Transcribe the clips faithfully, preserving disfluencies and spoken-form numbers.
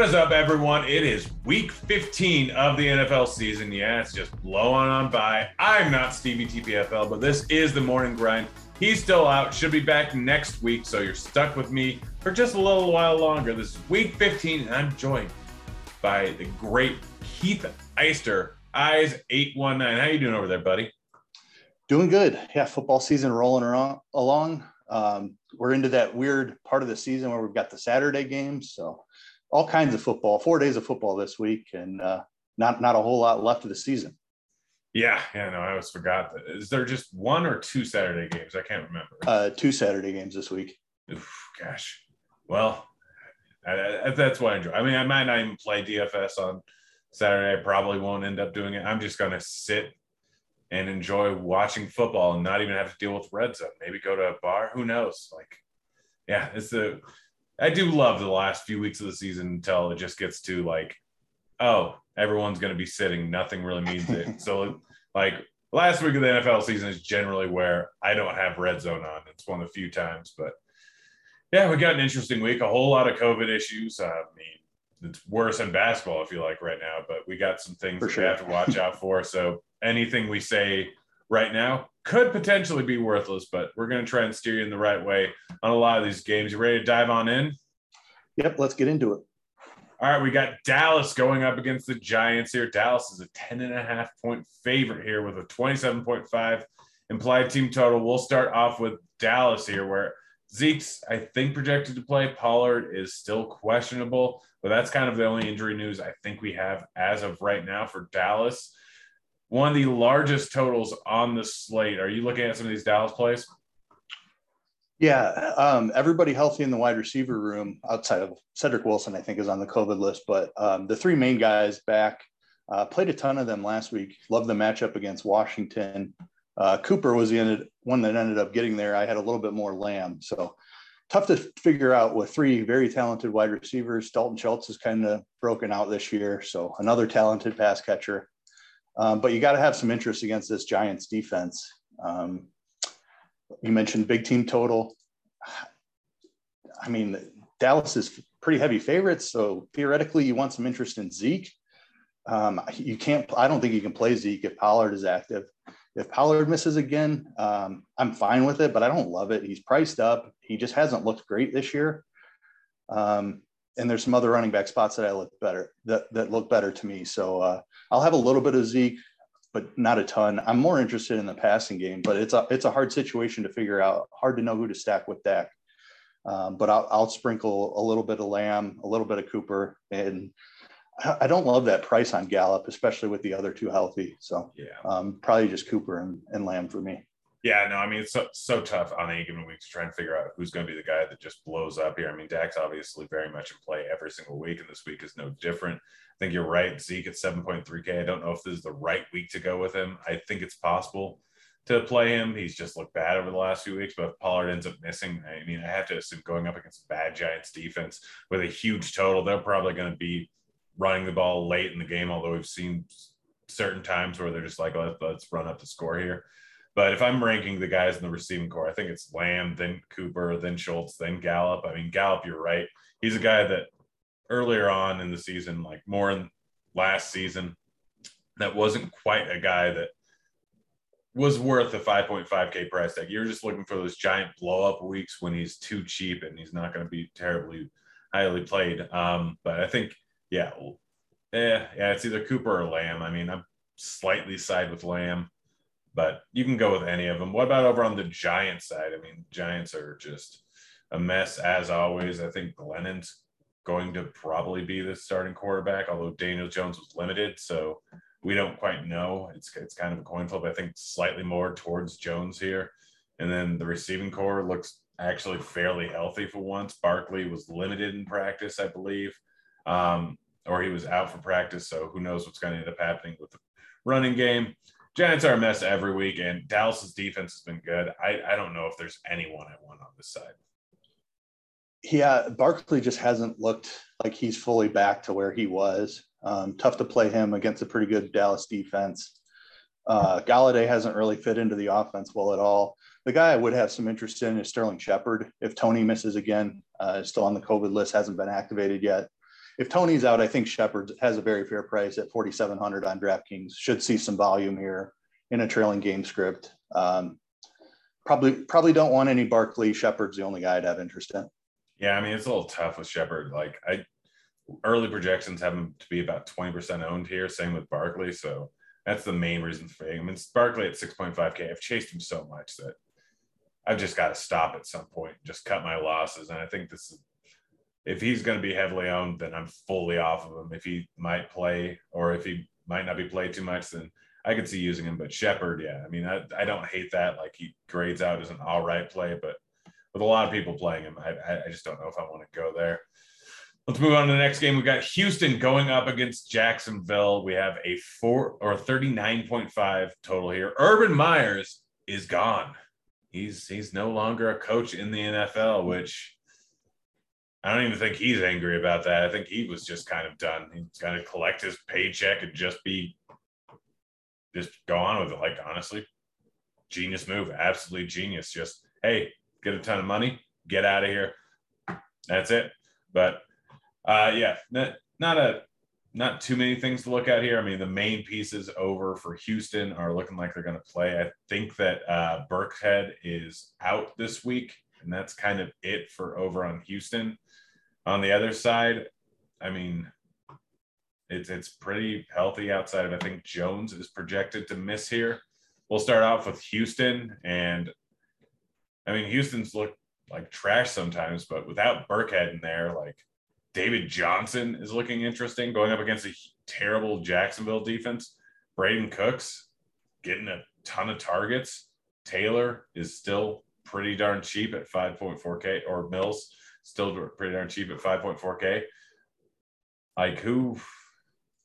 What is up, everyone? It is week fifteen of the N F L season. Yeah, it's just blowing on by. I'm not Stevie T P F L, but this is the Morning Grind. He's still out, should be back next week, so you're stuck with me for just a little while longer. This is week fifteen, and I'm joined by the great Keith Eister, Eyes eight one nine. How you doing over there, buddy? Doing good. Yeah, football season rolling around, along. Um, we're into that weird part of the season where we've got the Saturday games, so all kinds of football, four days of football this week, and uh, not not a whole lot left of the season. Yeah, yeah, no, I always forgot that. Is there just one or two Saturday games? I can't remember. Uh, two Saturday games this week. Oof, gosh. Well, I, I, that's what I enjoy. I mean, I might not even play D F S on Saturday. I probably won't end up doing it. I'm just going to sit and enjoy watching football and not even have to deal with red zone. Maybe go to a bar. Who knows? Like, yeah, it's the – I do love the last few weeks of the season until it just gets to like, oh, everyone's going to be sitting. Nothing really means it. So like last week of the N F L season is generally where I don't have red zone on. It's one of the few times, but yeah, we got an interesting week, a whole lot of COVID issues. I mean, it's worse than basketball, if you like, right now, but we got some things for that sure. We have to watch out for. So anything we say right now could potentially be worthless, but we're going to try and steer you in the right way on a lot of these games. You ready to dive on in? Yep, let's get into it. All right, we got Dallas going up against the Giants here. Dallas is a ten and a half point favorite here with a twenty-seven point five implied team total. We'll start off with Dallas here, where Zeke's, I think, projected to play. Pollard is still questionable, but that's kind of the only injury news I think we have as of right now for Dallas. One of the largest totals on the slate. Are you looking at some of these Dallas plays? Yeah, um, everybody healthy in the wide receiver room outside of Cedric Wilson, I think, is on the COVID list. But um, the three main guys back, uh, played a ton of them last week. Loved the matchup against Washington. Uh, Cooper was the ended, one that ended up getting there. I had a little bit more Lamb. So tough to figure out with three very talented wide receivers. Dalton Schultz is kind of broken out this year. So another talented pass catcher. Um, but you got to have some interest against this Giants defense. Um, you mentioned big team total. I mean, Dallas is pretty heavy favorites, so theoretically you want some interest in Zeke. Um, you can't. I don't think you can play Zeke if Pollard is active. If Pollard misses again, um, I'm fine with it, but I don't love it. He's priced up. He just hasn't looked great this year. Um, And there's some other running back spots that I look better that, that look better to me. So uh, I'll have a little bit of Zeke, but not a ton. I'm more interested in the passing game, but it's a it's a hard situation to figure out. Hard to know who to stack with Dak. Um, but I'll, I'll sprinkle a little bit of Lamb, a little bit of Cooper, and I don't love that price on Gallup, especially with the other two healthy. So yeah, um, probably just Cooper and, and Lamb for me. Yeah, no, I mean, it's so, so tough on any given week to try and figure out who's going to be the guy that just blows up here. I mean, Dak's obviously very much in play every single week, and this week is no different. I think you're right, Zeke at seven point three K. I don't know if this is the right week to go with him. I think it's possible to play him. He's just looked bad over the last few weeks, but if Pollard ends up missing, I mean, I have to assume going up against bad Giants defense with a huge total, they're probably going to be running the ball late in the game, although we've seen certain times where they're just like, let's run up the score here. But if I'm ranking the guys in the receiving core, I think it's Lamb, then Cooper, then Schultz, then Gallup. I mean, Gallup, you're right. He's a guy that earlier on in the season, like more in last season, that wasn't quite a guy that was worth the five point five K price tag. You're just looking for those giant blow-up weeks when he's too cheap and he's not going to be terribly highly played. Um, but I think, yeah, yeah, yeah, it's either Cooper or Lamb. I mean, I'm slightly side with Lamb, but you can go with any of them. What about over on the Giants side? I mean, Giants are just a mess as always. I think Glennon's going to probably be the starting quarterback, although Daniel Jones was limited, so we don't quite know. It's it's kind of a coin flip. I think slightly more towards Jones here. And then the receiving core looks actually fairly healthy for once. Barkley was limited in practice, I believe, um, or he was out for practice, so who knows what's going to end up happening with the running game. Giants are a mess every week, and Dallas's defense has been good. I, I don't know if there's anyone I want on this side. Yeah, Barkley just hasn't looked like he's fully back to where he was. Um, tough to play him against a pretty good Dallas defense. Uh, Galladay hasn't really fit into the offense well at all. The guy I would have some interest in is Sterling Shepard. If Tony misses again, uh, is still on the COVID list, hasn't been activated yet. if Tony's out, I think Shepard has a very fair price at forty-seven hundred on DraftKings. Should see some volume here in a trailing game script. Um, probably probably don't want any Barkley. Shepard's the only guy I'd have interest in. Yeah, I mean, it's a little tough with Shepard. Like, I early projections have him to be about twenty percent owned here, same with Barkley. So that's the main reason for him. It's Barkley at six point five K. I've chased him so much that I've just got to stop at some point, just cut my losses. And I think this is, if he's going to be heavily owned, then I'm fully off of him. If he might play, or if he might not be played too much, then I could see using him. But Shepard, yeah, I mean, I, I don't hate that. Like, he grades out as an all right play, but with a lot of people playing him, I, I just don't know if I want to go there. Let's move on to the next game. We've got Houston going up against Jacksonville. We have a four or thirty-nine point five total here. Urban Meyer is gone. He's he's no longer a coach in the N F L, which I don't even think he's angry about that. I think he was just kind of done. He's got to collect his paycheck and just be just go on with it. Like, honestly, genius move. Absolutely genius. Just, hey, get a ton of money, get out of here. That's it. But uh, yeah, not, not a not too many things to look at here. I mean, the main pieces over for Houston are looking like they're going to play. I think that uh, Burkhead is out this week, and that's kind of it for over on Houston. On the other side, I mean, it's it's pretty healthy outside of, I think Jones is projected to miss here. We'll start off with Houston, and I mean, Houston's looked like trash sometimes, but without Burkhead in there, like, David Johnson is looking interesting, going up against a terrible Jacksonville defense. Brandin Cooks getting a ton of targets. Taylor is still pretty darn cheap at five point four K, or Mills still pretty darn cheap at five point four K. Like, who,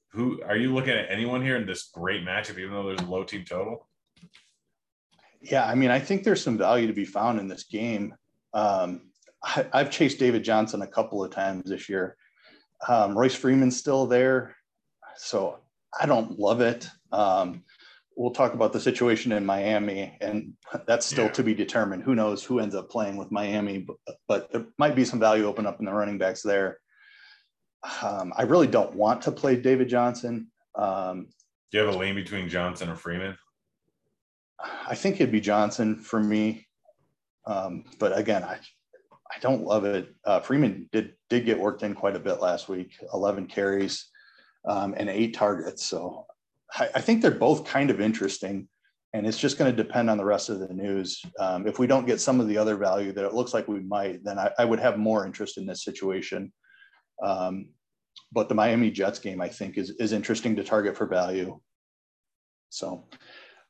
who are you looking at anyone here in this great matchup, even though there's a low team total? Yeah, I mean, I think there's some value to be found in this game. Um, I, I've chased David Johnson a couple of times this year. Um, Royce Freeman's still there, so I don't love it. Um, we'll talk about the situation in Miami, and that's still yeah. to be determined. Who knows who ends up playing with Miami, but, but there might be some value open up in the running backs there. Um, I really don't want to play David Johnson. Um, Do you have a lean between Johnson or Freeman? I think it'd be Johnson for me. Um, but again, I I don't love it. Uh, Freeman did did get worked in quite a bit last week, eleven carries um, and eight targets. So I, I think they're both kind of interesting, and it's just going to depend on the rest of the news. Um, if we don't get some of the other value that it looks like we might, then I, I would have more interest in this situation. Um, but the Miami Jets game, I think, is is interesting to target for value. So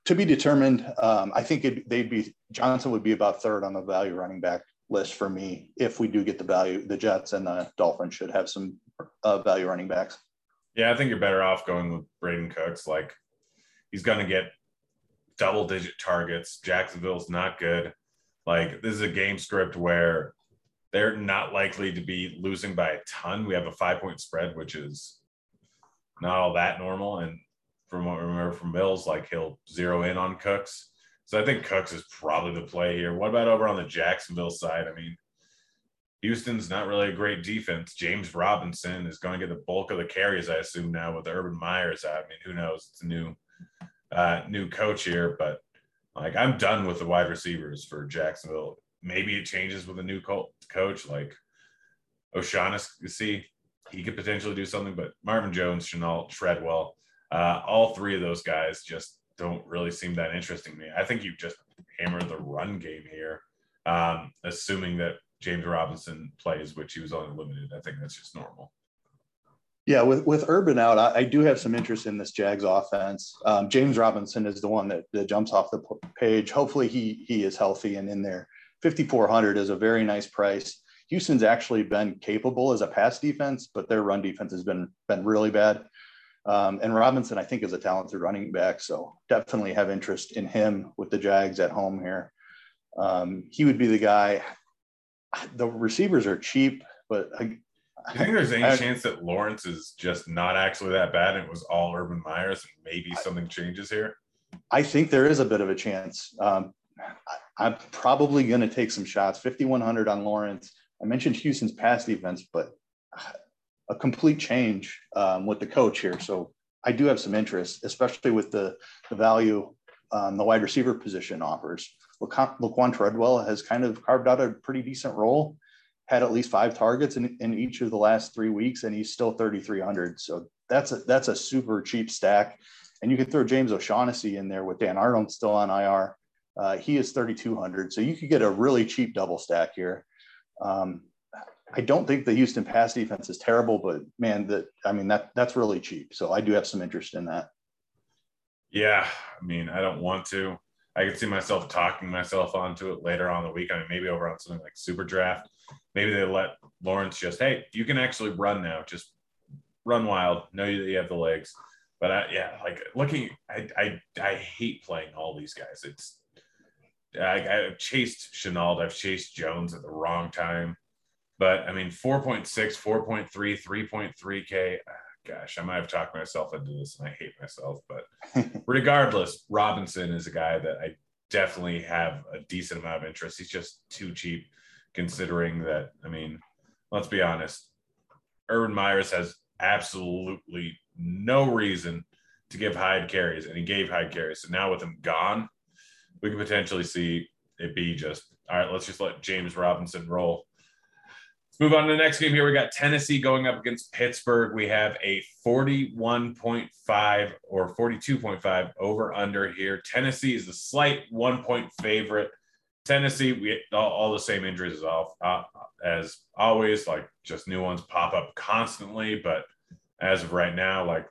to be determined. Um, I think it, they'd be Johnson would be about third on the value running back list for me. If we do get the value, the Jets and the Dolphins should have some uh, value running backs. Yeah, I think you're better off going with Brandin Cooks. Like, he's going to get double digit targets. Jacksonville's not good. Like, this is a game script where they're not likely to be losing by a ton. We have a five point spread, which is not all that normal. And from what I remember from Mills, like, he'll zero in on Cooks. So I think Cooks is probably the play here. What about over on the Jacksonville side? I mean, Houston's not really a great defense. James Robinson is going to get the bulk of the carries, I assume, now with Urban Meyer out. I mean, who knows? It's a new, uh, new coach here, but, like, I'm done with the wide receivers for Jacksonville. Maybe it changes with a new coach, like O'Shaughnessy. You see, he could potentially do something, but Marvin Jones, Shenault, Treadwell, uh, all three of those guys just don't really seem that interesting to me. I think you just hammer the run game here, um, assuming that James Robinson plays, which he was on limited. I think that's just normal. Yeah, with, with Urban out, I, I do have some interest in this Jags offense. Um, James Robinson is the one that, that jumps off the page. Hopefully he he is healthy and in there. fifty-four hundred is a very nice price. Houston's actually been capable as a pass defense, but their run defense has been been really bad. Um, and Robinson, I think, is a talented running back, so definitely have interest in him with the Jags at home here. Um, he would be the guy. The receivers are cheap, but I, do you think there's any I, chance that Lawrence is just not actually that bad, and it was all Urban Meyer, and maybe something I, changes here? I think there is a bit of a chance. Um, I, I'm probably going to take some shots. fifty-one hundred on Lawrence. I mentioned Houston's pass defense, but a complete change um, with the coach here. So I do have some interest, especially with the, the value um, the wide receiver position offers. Laquan, Laquan Treadwell has kind of carved out a pretty decent role, had at least five targets in, in each of the last three weeks, and he's still thirty-three hundred. So that's a, that's a super cheap stack. And you could throw James O'Shaughnessy in there with Dan Arnold still on I R. Uh, he is thirty-two hundred. So you could get a really cheap double stack here. Um, I don't think the Houston pass defense is terrible, but man, that, I mean, that that's really cheap. So I do have some interest in that. Yeah. I mean, I don't want to, I could see myself talking myself onto it later on in the week. I mean, maybe over on something like Super Draft, maybe they let Lawrence just, hey, you can actually run now, just run wild. Know that you have the legs, but I, yeah, like looking, I, I, I hate playing all these guys. It's, I, I've chased Chenault. I've chased Jones at the wrong time. But, I mean, four point six, four point three, three point three K, ah, gosh, I might have talked myself into this, and I hate myself. But regardless, Robinson is a guy that I definitely have a decent amount of interest. He's just too cheap considering that, I mean, let's be honest, Urban Meyer has absolutely no reason to give Hyde carries, and he gave Hyde carries. So now with him gone, we could potentially see it be just, all right, let's just let James Robinson roll. Move on to the next game here. We got Tennessee going up against Pittsburgh. We have a forty-one point five or forty-two point five over under here. Tennessee is a slight one point favorite. Tennessee, we all, all the same injuries as, all, uh, as always, like just new ones pop up constantly. But as of right now, like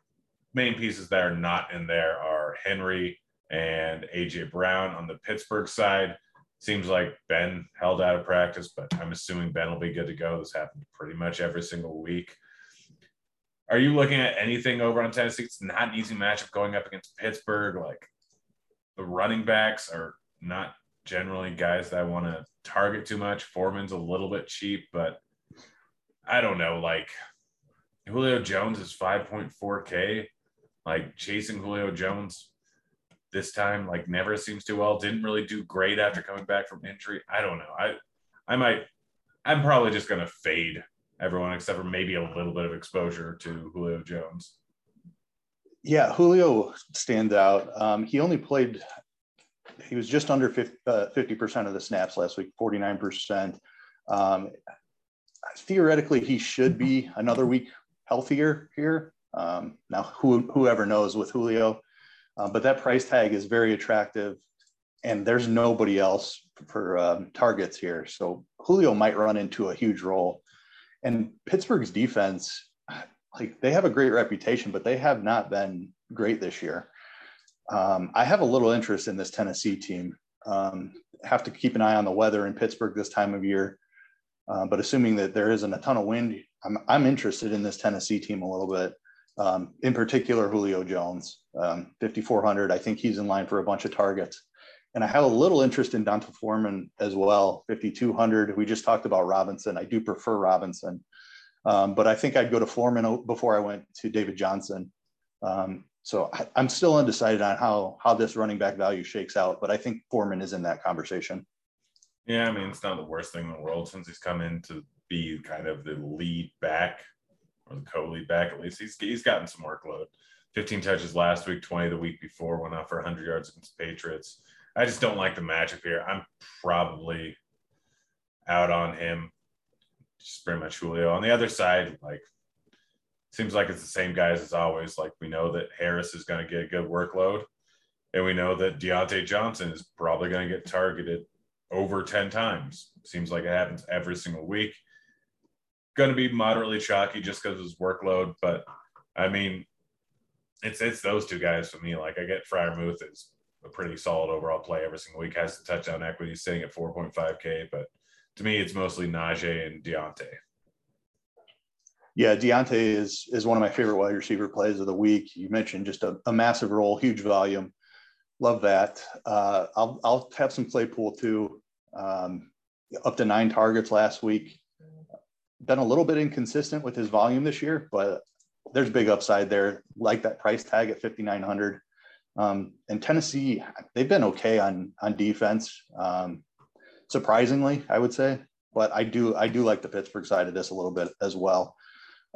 main pieces that are not in there are Henry and A J Brown on the Pittsburgh side. Seems like Ben held out of practice, but I'm assuming Ben will be good to go. This happened pretty much every single week. Are you looking at anything over on Tennessee? It's not an easy matchup going up against Pittsburgh. Like the running backs are not generally guys that I want to target too much. Foreman's a little bit cheap, but I don't know. Like Julio Jones is five point four K. Like chasing Julio Jones this time, like never seems to well, didn't really do great after coming back from injury. I don't know. I, I might, I'm probably just going to fade everyone except for maybe a little bit of exposure to Julio Jones. Yeah. Julio stands out. Um, he only played, he was just under fifty percent of the snaps last week, forty-nine percent. Um, theoretically he should be another week healthier here. Um, now who, whoever knows with Julio. Uh, but that price tag is very attractive, and there's nobody else for um, targets here. So Julio might run into a huge role. And Pittsburgh's defense, like they have a great reputation, but they have not been great this year. Um, I have a little interest in this Tennessee team. Um, have to keep an eye on the weather in Pittsburgh this time of year. Uh, but assuming that there isn't a ton of wind, I'm, I'm interested in this Tennessee team a little bit. Um, in particular, Julio Jones, um, fifty-four hundred. I think he's in line for a bunch of targets. And I have a little interest in D'Onta Foreman as well, fifty-two hundred. We just talked about Robinson. I do prefer Robinson. Um, but I think I'd go to Foreman before I went to David Johnson. Um, so I, I'm still undecided on how, how this running back value shakes out, but I think Foreman is in that conversation. Yeah, I mean, it's not the worst thing in the world since he's come in to be kind of the lead back, or the co-lead back, at least. He's he's gotten some workload. fifteen touches last week, twenty the week before, went off for one hundred yards against the Patriots. I just don't like the matchup here. I'm probably out on him. Just pretty much Julio. On the other side, like, seems like it's the same guys as always. Like, we know that Harris is going to get a good workload, and we know that Diontay Johnson is probably going to get targeted over ten times. Seems like it happens every single week. Going to be moderately chalky just because of his workload, but I mean, it's it's those two guys for me. Like I get Freiermuth is a pretty solid overall play every single week. Has the touchdown equity sitting at four point five K, but to me, it's mostly Najee and Diontay. Yeah, Diontay is is one of my favorite wide receiver plays of the week. You mentioned just a, a massive role, huge volume. Love that. Uh, I'll I'll have some Claypool too. Um, up to nine targets last week. Been a little bit inconsistent with his volume this year, but there's big upside there, like that price tag at fifty-nine hundred. Um, and Tennessee, they've been okay on, on defense. Um, surprisingly, I would say, but I do, I do like the Pittsburgh side of this a little bit as well.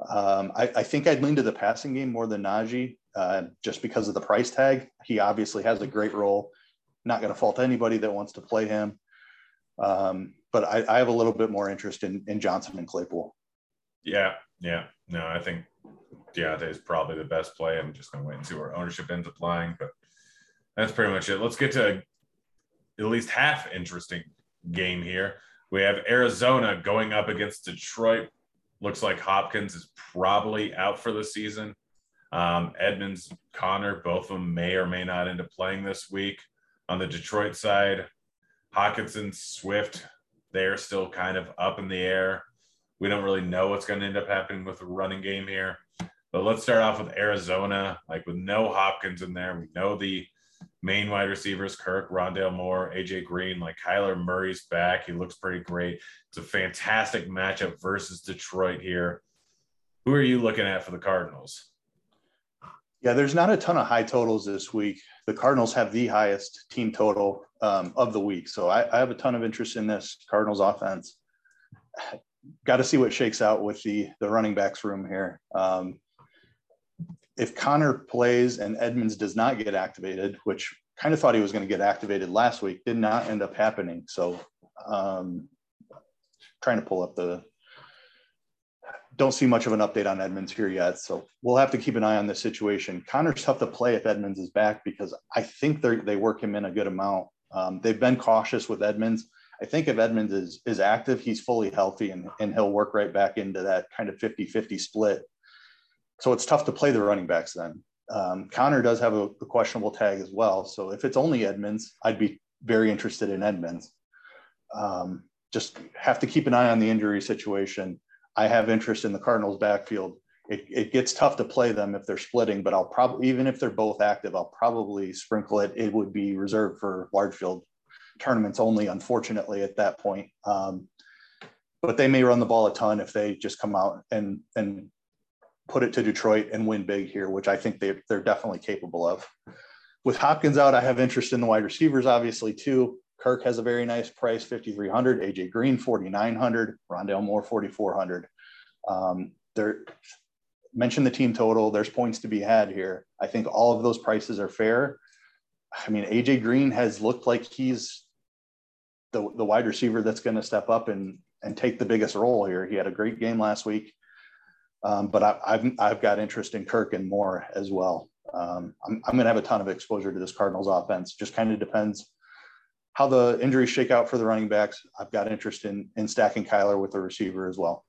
Um, I, I think I'd lean to the passing game more than Najee, uh, just because of the price tag. He obviously has a great role. Not going to fault anybody that wants to play him. Um, but I, I have a little bit more interest in, in Johnson and Claypool. Yeah. Yeah. No, I think D'Onta is probably the best play. I'm just going to wait and see where ownership ends up lying, but that's pretty much it. Let's get to at least half interesting game here. We have Arizona going up against Detroit. Looks like Hopkins is probably out for the season. Um, Edmonds, Connor, both of them may or may not end up playing this week. On the Detroit side, Hockenson, Swift, they're still kind of up in the air. We don't really know what's going to end up happening with the running game here. But let's start off with Arizona, like with no Hopkins in there. We know the main wide receivers, Kirk, Rondale Moore, A J Green, like Kyler Murray's back. He looks pretty great. It's a fantastic matchup versus Detroit here. Who are you looking at for the Cardinals? Yeah, there's not a ton of high totals this week. The Cardinals have the highest team total um, of the week. So I, I have a ton of interest in this Cardinals offense. Got to see what shakes out with the, the running backs room here. Um, if Connor plays and Edmonds does not get activated, which kind of thought he was going to get activated last week, did not end up happening. So um, trying to pull up the don't see much of an update on Edmonds here yet. So we'll have to keep an eye on this situation. Connor's tough to play if Edmonds is back, because I think they they work him in a good amount. Um, they've been cautious with Edmonds. I think if Edmonds is, is active, he's fully healthy and, and he'll work right back into that kind of fifty-fifty split. So it's tough to play the running backs then. Um, Connor does have a, a questionable tag as well. So if it's only Edmonds, I'd be very interested in Edmonds. Um, just have to keep an eye on the injury situation. I have interest in the Cardinals backfield. It, it gets tough to play them if they're splitting, but I'll probably, even if they're both active, I'll probably sprinkle it. It would be reserved for large field tournaments only, unfortunately, at that point. Um, but they may run the ball a ton if they just come out and, and put it to Detroit and win big here, which I think they, they're definitely capable of. With Hopkins out, I have interest in the wide receivers, obviously, too. Kirk has a very nice price, fifty-three hundred, A J Green, forty-nine hundred, Rondale Moore, forty-four hundred. Um, there, mention the team total. There's points to be had here. I think all of those prices are fair. I mean, A J Green has looked like he's the, the wide receiver that's going to step up and, and take the biggest role here. He had a great game last week, um, but I, I've, I've got interest in Kirk and Moore as well. Um, I'm, I'm going to have a ton of exposure to this Cardinals offense. Just kind of depends how the injuries shake out for the running backs. I've got interest in, in stacking Kyler with the receiver as well.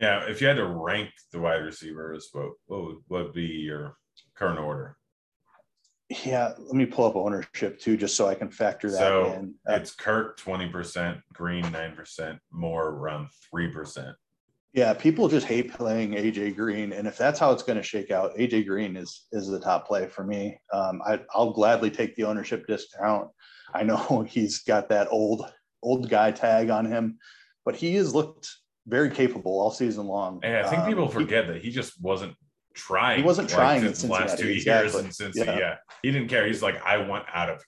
Yeah. If you had to rank the wide receivers, what, what would, what would be your current order? Yeah. Let me pull up ownership too, just so I can factor that so in. Uh, it's Kirk, twenty percent, Green, nine percent, Moore around three percent. Yeah. People just hate playing A J Green. And if that's how it's going to shake out, A J Green is, is the top play for me. Um, I, I'll gladly take the ownership discount. I know he's got that old, old guy tag on him, but he has looked very capable all season long. And I think um, people forget he, that he just wasn't trying. He wasn't like trying since the last two exactly. years. And since, yeah. yeah, he didn't care. He's like, I want out of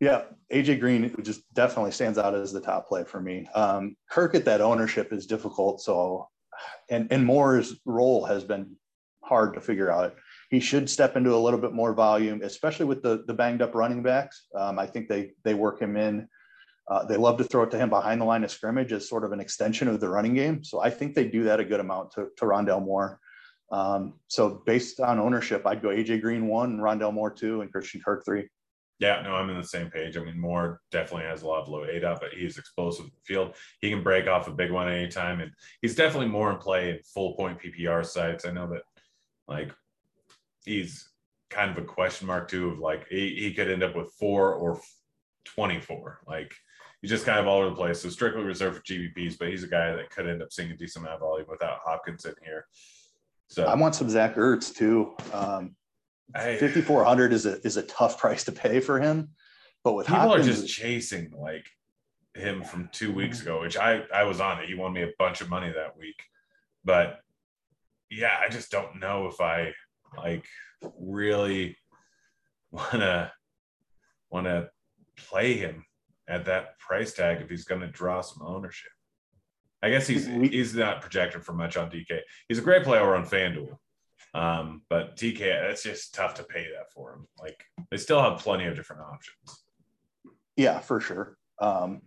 here. Yeah. A J Green just definitely stands out as the top play for me. Um, Kirk at that ownership is difficult. So, and, and Moore's role has been hard to figure out. He should step into a little bit more volume, especially with the, the banged up running backs. Um, I think they they work him in. Uh, they love to throw it to him behind the line of scrimmage as sort of an extension of the running game. So I think they do that a good amount to, to Rondale Moore. Um, so based on ownership, I'd go A J Green one, Rondale Moore two, and Christian Kirk three. Yeah, no, I'm on the same page. I mean, Moore definitely has a lot of low A D O T, but he's explosive in the field. He can break off a big one anytime. And he's definitely more in play in full point P P R sites. I know that, like, he's kind of a question mark too, of like, he, he could end up with four or twenty-four. Like, he's just kind of all over the place. So strictly reserved for G B Ps, but he's a guy that could end up seeing a decent amount of volume without Hopkins in here. So I want some Zach Ertz too. Um, fifty-four hundred is a, is a tough price to pay for him, but with people Hopkins, are just chasing like him from two weeks ago, which I, I was on it. He won me a bunch of money that week, but yeah, I just don't know if I, like really want to want to play him at that price tag if he's going to draw some ownership. I guess he's he's not projected for much on D K. He's a great player on FanDuel. Um, but D K, that's just tough to pay that for him. Like, they still have plenty of different options. Yeah, for sure. Um,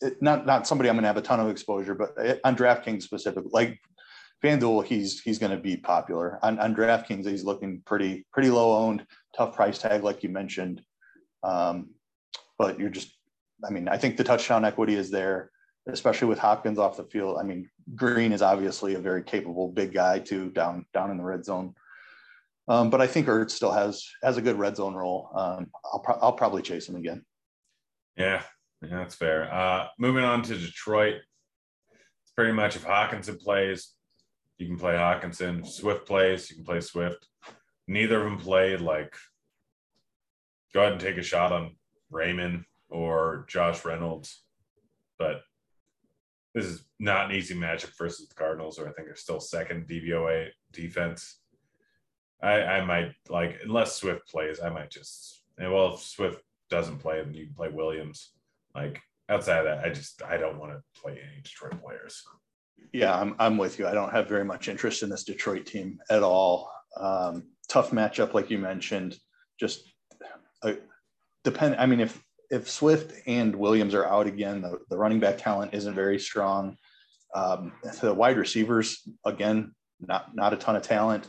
it, not not somebody I'm going to have a ton of exposure, but it, on DraftKings specifically, like FanDuel, he's he's going to be popular. On, on DraftKings, he's looking pretty pretty low owned, tough price tag, like you mentioned. Um, but you're just, I mean, I think the touchdown equity is there, especially with Hopkins off the field. I mean, Green is obviously a very capable big guy too, down down in the red zone. Um, but I think Ertz still has has a good red zone role. Um, I'll pro- I'll probably chase him again. Yeah, yeah, that's fair. Uh, moving on to Detroit, it's pretty much if Hawkinson plays, you can play Hawkinson. If Swift plays, you can play Swift. Neither of them played. Like, go ahead and take a shot on Raymond or Josh Reynolds, but this is not an easy matchup versus the Cardinals, or I think they're still second D V O A defense. I, I might, like, unless Swift plays, I might just, and well, if Swift doesn't play, then you can play Williams. Like, outside of that, I just, I don't want to play any Detroit players. Yeah, I'm I'm with you. I don't have very much interest in this Detroit team at all. Um, tough matchup, like you mentioned, just uh, depend. I mean, if, If Swift and Williams are out again, the, the running back talent isn't very strong. Um, the wide receivers, again, not, not a ton of talent.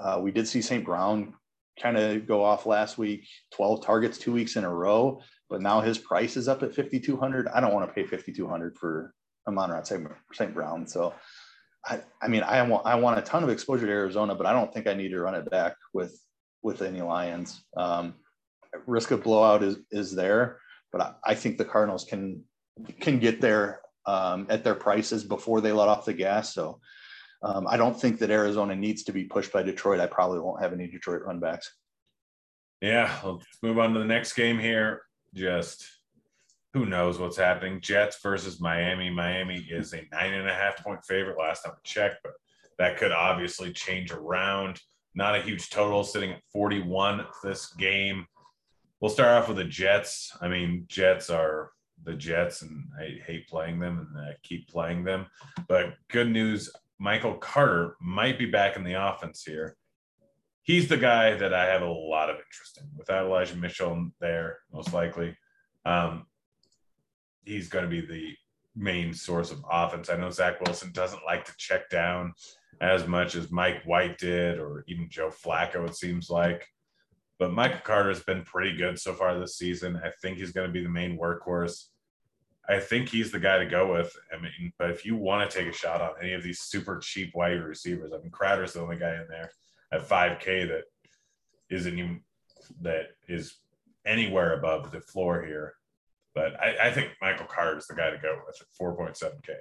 Uh, we did see Saint Brown kind of go off last week, twelve targets two weeks in a row, but now his price is up at fifty-two hundred. I don't want to pay fifty-two hundred for Amon-Ra Saint Brown. So, I, I mean, I want I want a ton of exposure to Arizona, but I don't think I need to run it back with, with any Lions. Um, risk of blowout is, is there, but I, I think the Cardinals can, can get there um, at their prices before they let off the gas. So um, I don't think that Arizona needs to be pushed by Detroit. I probably won't have any Detroit run backs. Yeah. Let's move on to the next game here. Just who knows what's happening. Jets versus Miami. Miami is a nine and a half point favorite last time we checked, but that could obviously change around. Not a huge total, sitting at forty-one this game. We'll start off with the Jets. I mean, Jets are the Jets, and I hate playing them, and I keep playing them. But good news, Michael Carter might be back in the offense here. He's the guy that I have a lot of interest in. Without Elijah Mitchell there, most likely, um, he's going to be the main source of offense. I know Zach Wilson doesn't like to check down as much as Mike White did, or even Joe Flacco, it seems like. But Michael Carter has been pretty good so far this season. I think he's going to be the main workhorse. I think he's the guy to go with. I mean, but if you want to take a shot on any of these super cheap wide receivers, I mean, Crowder's the only guy in there at five K that isn't even, that is anywhere above the floor here. But I, I think Michael Carter is the guy to go with at four point seven K.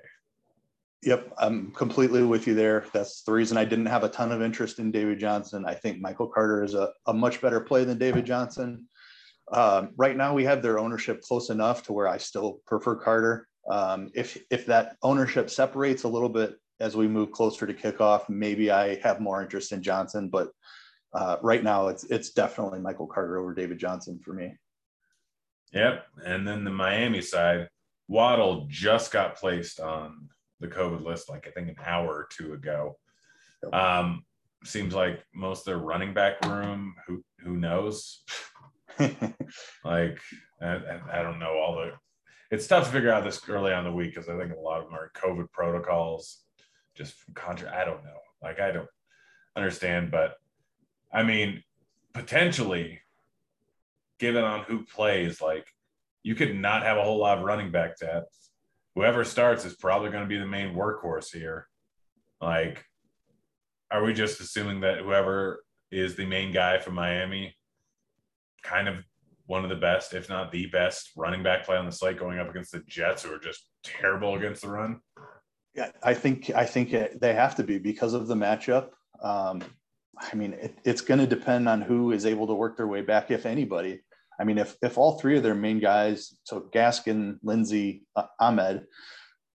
Yep, I'm completely with you there. That's the reason I didn't have a ton of interest in David Johnson. I think Michael Carter is a, a much better play than David Johnson. Um, right now, we have their ownership close enough to where I still prefer Carter. Um, if if that ownership separates a little bit as we move closer to kickoff, maybe I have more interest in Johnson. But uh, right now, it's it's definitely Michael Carter over David Johnson for me. Yep, and then the Miami side, Waddle just got placed on the COVID list, like I think an hour or two ago. Um, seems like most of their running back room, who who knows? like, I, I don't know all the, it's tough to figure out this early on the week because I think a lot of them are COVID protocols, just from contract. I don't know. Like, I don't understand, but I mean, potentially, given on who plays, like, you could not have a whole lot of running back depth. Whoever starts is probably going to be the main workhorse here. Like, are we just assuming that whoever is the main guy from Miami, kind of one of the best, if not the best, running back play on the slate going up against the Jets, who are just terrible against the run? Yeah, I think I think they have to be because of the matchup. Um, I mean, it, it's going to depend on who is able to work their way back, if anybody. I mean, if if all three of their main guys, so Gaskin, Lindsey, uh, Ahmed,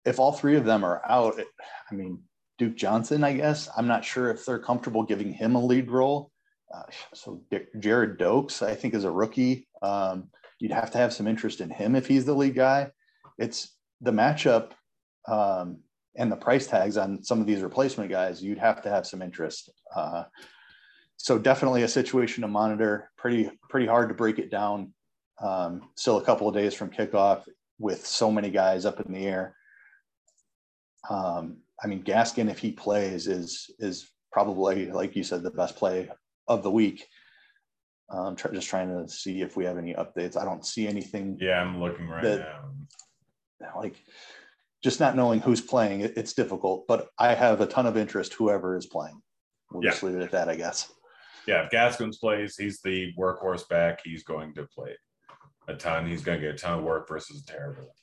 if all three of them are out, it, I mean, Duke Johnson, I guess, I'm not sure if they're comfortable giving him a lead role. Uh, so Jared Doakes, I think, is a rookie. Um, you'd have to have some interest in him if he's the lead guy. It's the matchup. um, and the price tags on some of these replacement guys, you'd have to have some interest. Uh, so definitely a situation to monitor. Pretty, pretty hard to break it down. Um, still a couple of days from kickoff with so many guys up in the air. Um, I mean, Gaskin, if he plays, is is probably, like you said, the best play of the week. I'm try, just trying to see if we have any updates. I don't see anything. Yeah, I'm looking right that, now. Like, just not knowing who's playing, it, it's difficult. But I have a ton of interest, whoever is playing. We'll yeah. just leave it at that, I guess. Yeah, if Gaskin's plays, he's the workhorse back. He's going to play a ton. He's going to get a ton of work versus a terrible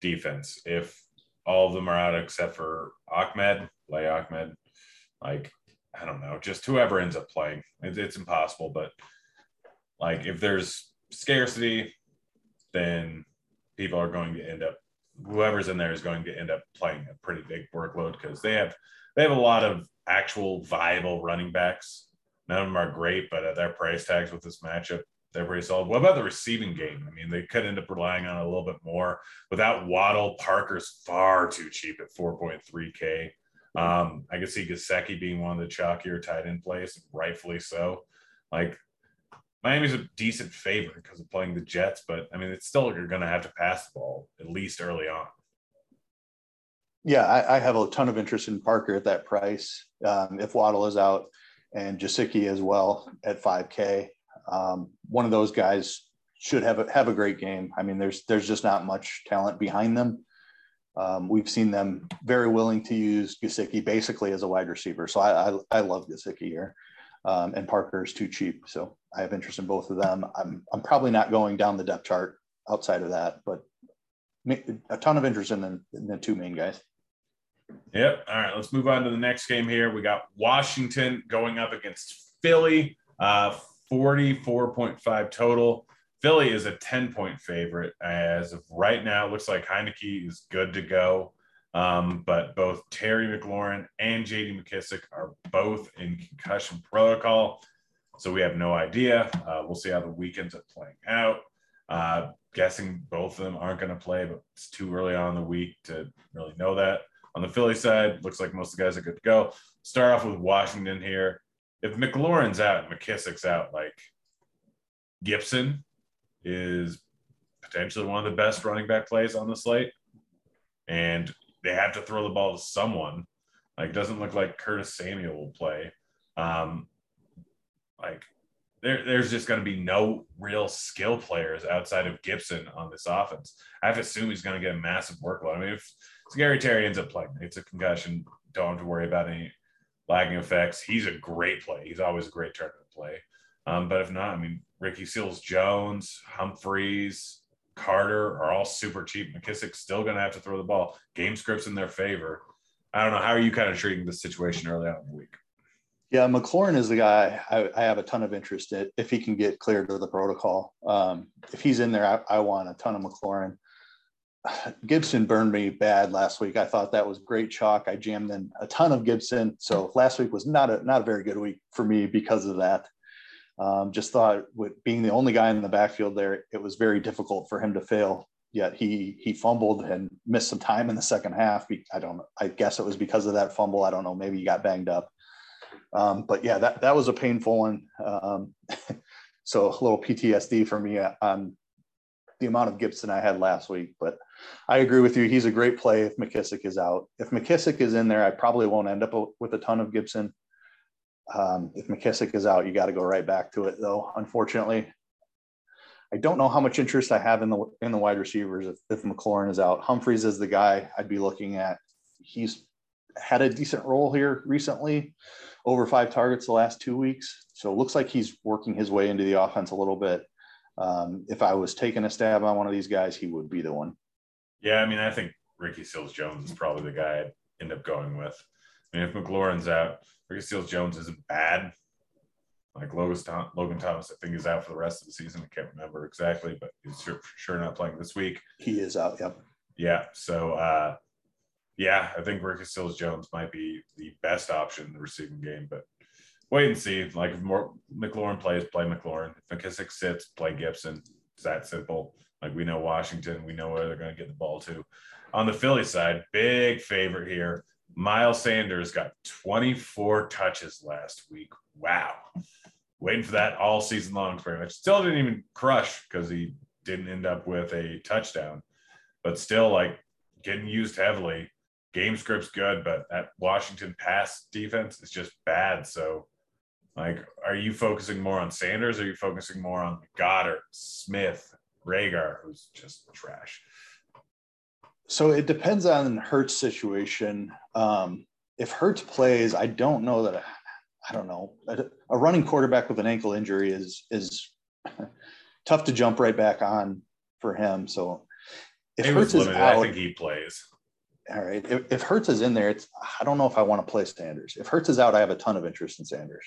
defense. If all of them are out except for Ahmed, Lay Ahmed, like, I don't know, just whoever ends up playing. It's, it's impossible, but, like, if there's scarcity, then people are going to end up, whoever's in there is going to end up playing a pretty big workload because they have they have a lot of actual viable running backs. None of them are great, but at their price tags with this matchup, they're pretty solid. What about the receiving game? I mean, they could end up relying on it a little bit more. Without Waddle, Parker's far too cheap at four point three K. Um, I could see Gesicki being one of the chalkier tight end plays, rightfully so. Like, Miami's a decent favorite because of playing the Jets, but, I mean, it's still, you're going to have to pass the ball at least early on. Yeah, I, I have a ton of interest in Parker at that price. Um, if Waddle is out, and Gesicki as well at five K. Um, one of those guys should have a, have a great game. I mean, there's there's just not much talent behind them. Um, we've seen them very willing to use Gesicki basically as a wide receiver. So I I, I love Gesicki here, um, and Parker is too cheap. So I have interest in both of them. I'm I'm probably not going down the depth chart outside of that, but a ton of interest in the, in the two main guys. Yep. All right. Let's move on to the next game here. We got Washington going up against Philly, uh, forty-four point five total. Philly is a ten point favorite as of right now. It looks like Heineke is good to go. Um, but both Terry McLaurin and J D McKissick are both in concussion protocol. So we have no idea. Uh, we'll see how the weekends are playing out. Uh, guessing both of them aren't going to play, but it's too early on in the week to really know that. On the Philly side, looks like most of the guys are good to go. Start off with Washington here. If McLaurin's out, McKissick's out, like, Gibson is potentially one of the best running back plays on the slate. And they have to throw the ball to someone. Like, it doesn't look like Curtis Samuel will play. Um, like, there, there's just going to be no real skill players outside of Gibson on this offense. I have to assume he's going to get a massive workload. I mean, if Gary Terry ends up playing, it's a concussion. Don't have to worry about any lagging effects. He's a great play. He's always a great tournament play. Um, but if not, I mean, Ricky Seals-Jones, Humphreys, Carter are all super cheap. McKissick's still going to have to throw the ball. Game script's in their favor. I don't know. How are you kind of treating this situation early on in the week? Yeah, McLaurin is the guy I, I have a ton of interest in if he can get cleared to the protocol. Um, if he's in there, I, I want a ton of McLaurin. Gibson burned me bad last week. I thought that was great chalk. I jammed in a ton of Gibson. So last week was not a, not a very good week for me because of that. Um, just thought with being the only guy in the backfield there, it was very difficult for him to fail. Yet he, he fumbled and missed some time in the second half. I don't I guess it was because of that fumble. I don't know. Maybe he got banged up. Um, but yeah, that, that was a painful one. Um, so a little P T S D for me on the amount of Gibson I had last week, but I agree with you. He's a great play if McKissick is out. If McKissick is in there, I probably won't end up with a ton of Gibson. Um, if McKissick is out, you got to go right back to it, though. Unfortunately, I don't know how much interest I have in the in the wide receivers if, if McLaurin is out. Humphreys is the guy I'd be looking at. He's had a decent role here recently, over five targets the last two weeks. So it looks like he's working his way into the offense a little bit. Um, if I was taking a stab on one of these guys, he would be the one. Yeah, I mean, I think Ricky Seals-Jones is probably the guy I'd end up going with. I mean, if McLaurin's out, Ricky Seals-Jones isn't bad. Like Logan Thomas, I think, is out for the rest of the season. I can't remember exactly, but he's sure, sure not playing this week. He is out, yep. Yeah, so, uh, yeah, I think Ricky Seals-Jones might be the best option in the receiving game, but wait and see. Like, if more McLaurin plays, play McLaurin. If McKissick sits, play Gibson. It's that simple. Like, we know Washington. We know where they're going to get the ball to. On the Philly side, big favorite here. Miles Sanders got twenty-four touches last week. Wow. Waiting for that all season long, pretty much. Still didn't even crush because he didn't end up with a touchdown, but still like getting used heavily. Game script's good, but that Washington pass defense is just bad. So, like, are you focusing more on Sanders? Or are you focusing more on Goddard, Smith, Rager, who's just trash? So it depends on Hurts' situation. Um, if Hurts plays, I don't know that. I don't know. A running quarterback with an ankle injury is is tough to jump right back on for him. So if Hurts is out, I think he plays. All right. If, if Hurts is in there, it's I don't know if I want to play Sanders. If Hurts is out, I have a ton of interest in Sanders.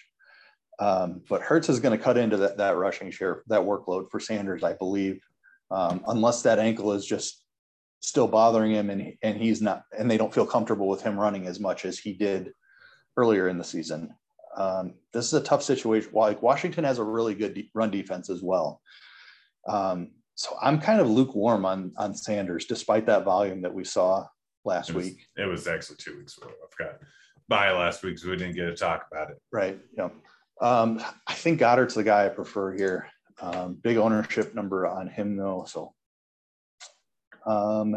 Um, but Hurts is going to cut into that that rushing share, that workload for Sanders, I believe, um, unless that ankle is just still bothering him and and he's not and they don't feel comfortable with him running as much as he did earlier in the season. Um, this is a tough situation. Like Washington has a really good de- run defense as well. Um, so I'm kind of lukewarm on on Sanders, despite that volume that we saw last it was, week. It was actually two weeks ago. I forgot by last week, so we didn't get to talk about it. Right. Yeah. Um, I think Goddard's the guy I prefer here. Um, big ownership number on him though. So, um,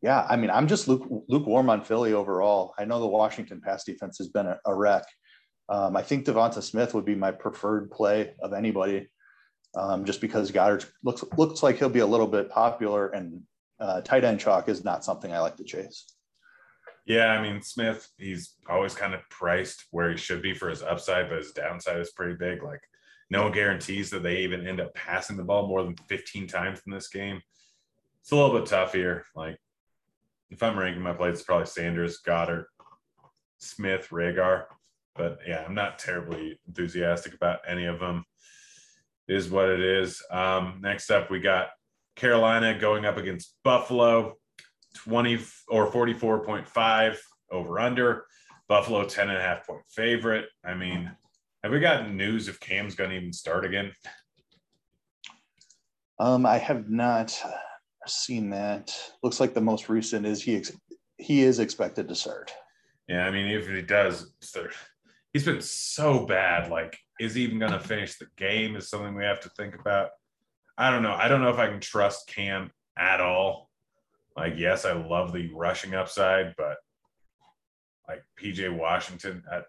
yeah, I mean, I'm just luke, lukewarm on Philly overall. I know the Washington pass defense has been a, a wreck. Um, I think Devonta Smith would be my preferred play of anybody, um, just because Goddard looks, looks like he'll be a little bit popular, and uh, tight end chalk is not something I like to chase. Yeah, I mean, Smith, he's always kind of priced where he should be for his upside, but his downside is pretty big. Like, no one guarantees that they even end up passing the ball more than fifteen times in this game. It's a little bit tough here. Like, if I'm ranking my plays, it's probably Sanders, Goddard, Smith, Rager. But, yeah, I'm not terribly enthusiastic about any of them. It is what it is. Um, next up, we got Carolina going up against Buffalo. twenty or forty-four point five over under. Buffalo ten and a half point favorite. I mean, have we gotten news if Cam's going to even start again? Um, I have not seen that. Looks like the most recent is he ex- he is expected to start. Yeah, I mean, if he does, he's been so bad. Like, is he even going to finish the game is something we have to think about. I don't know. I don't know if I can trust Cam at all. Like, yes, I love the rushing upside, but like P J Washington, I,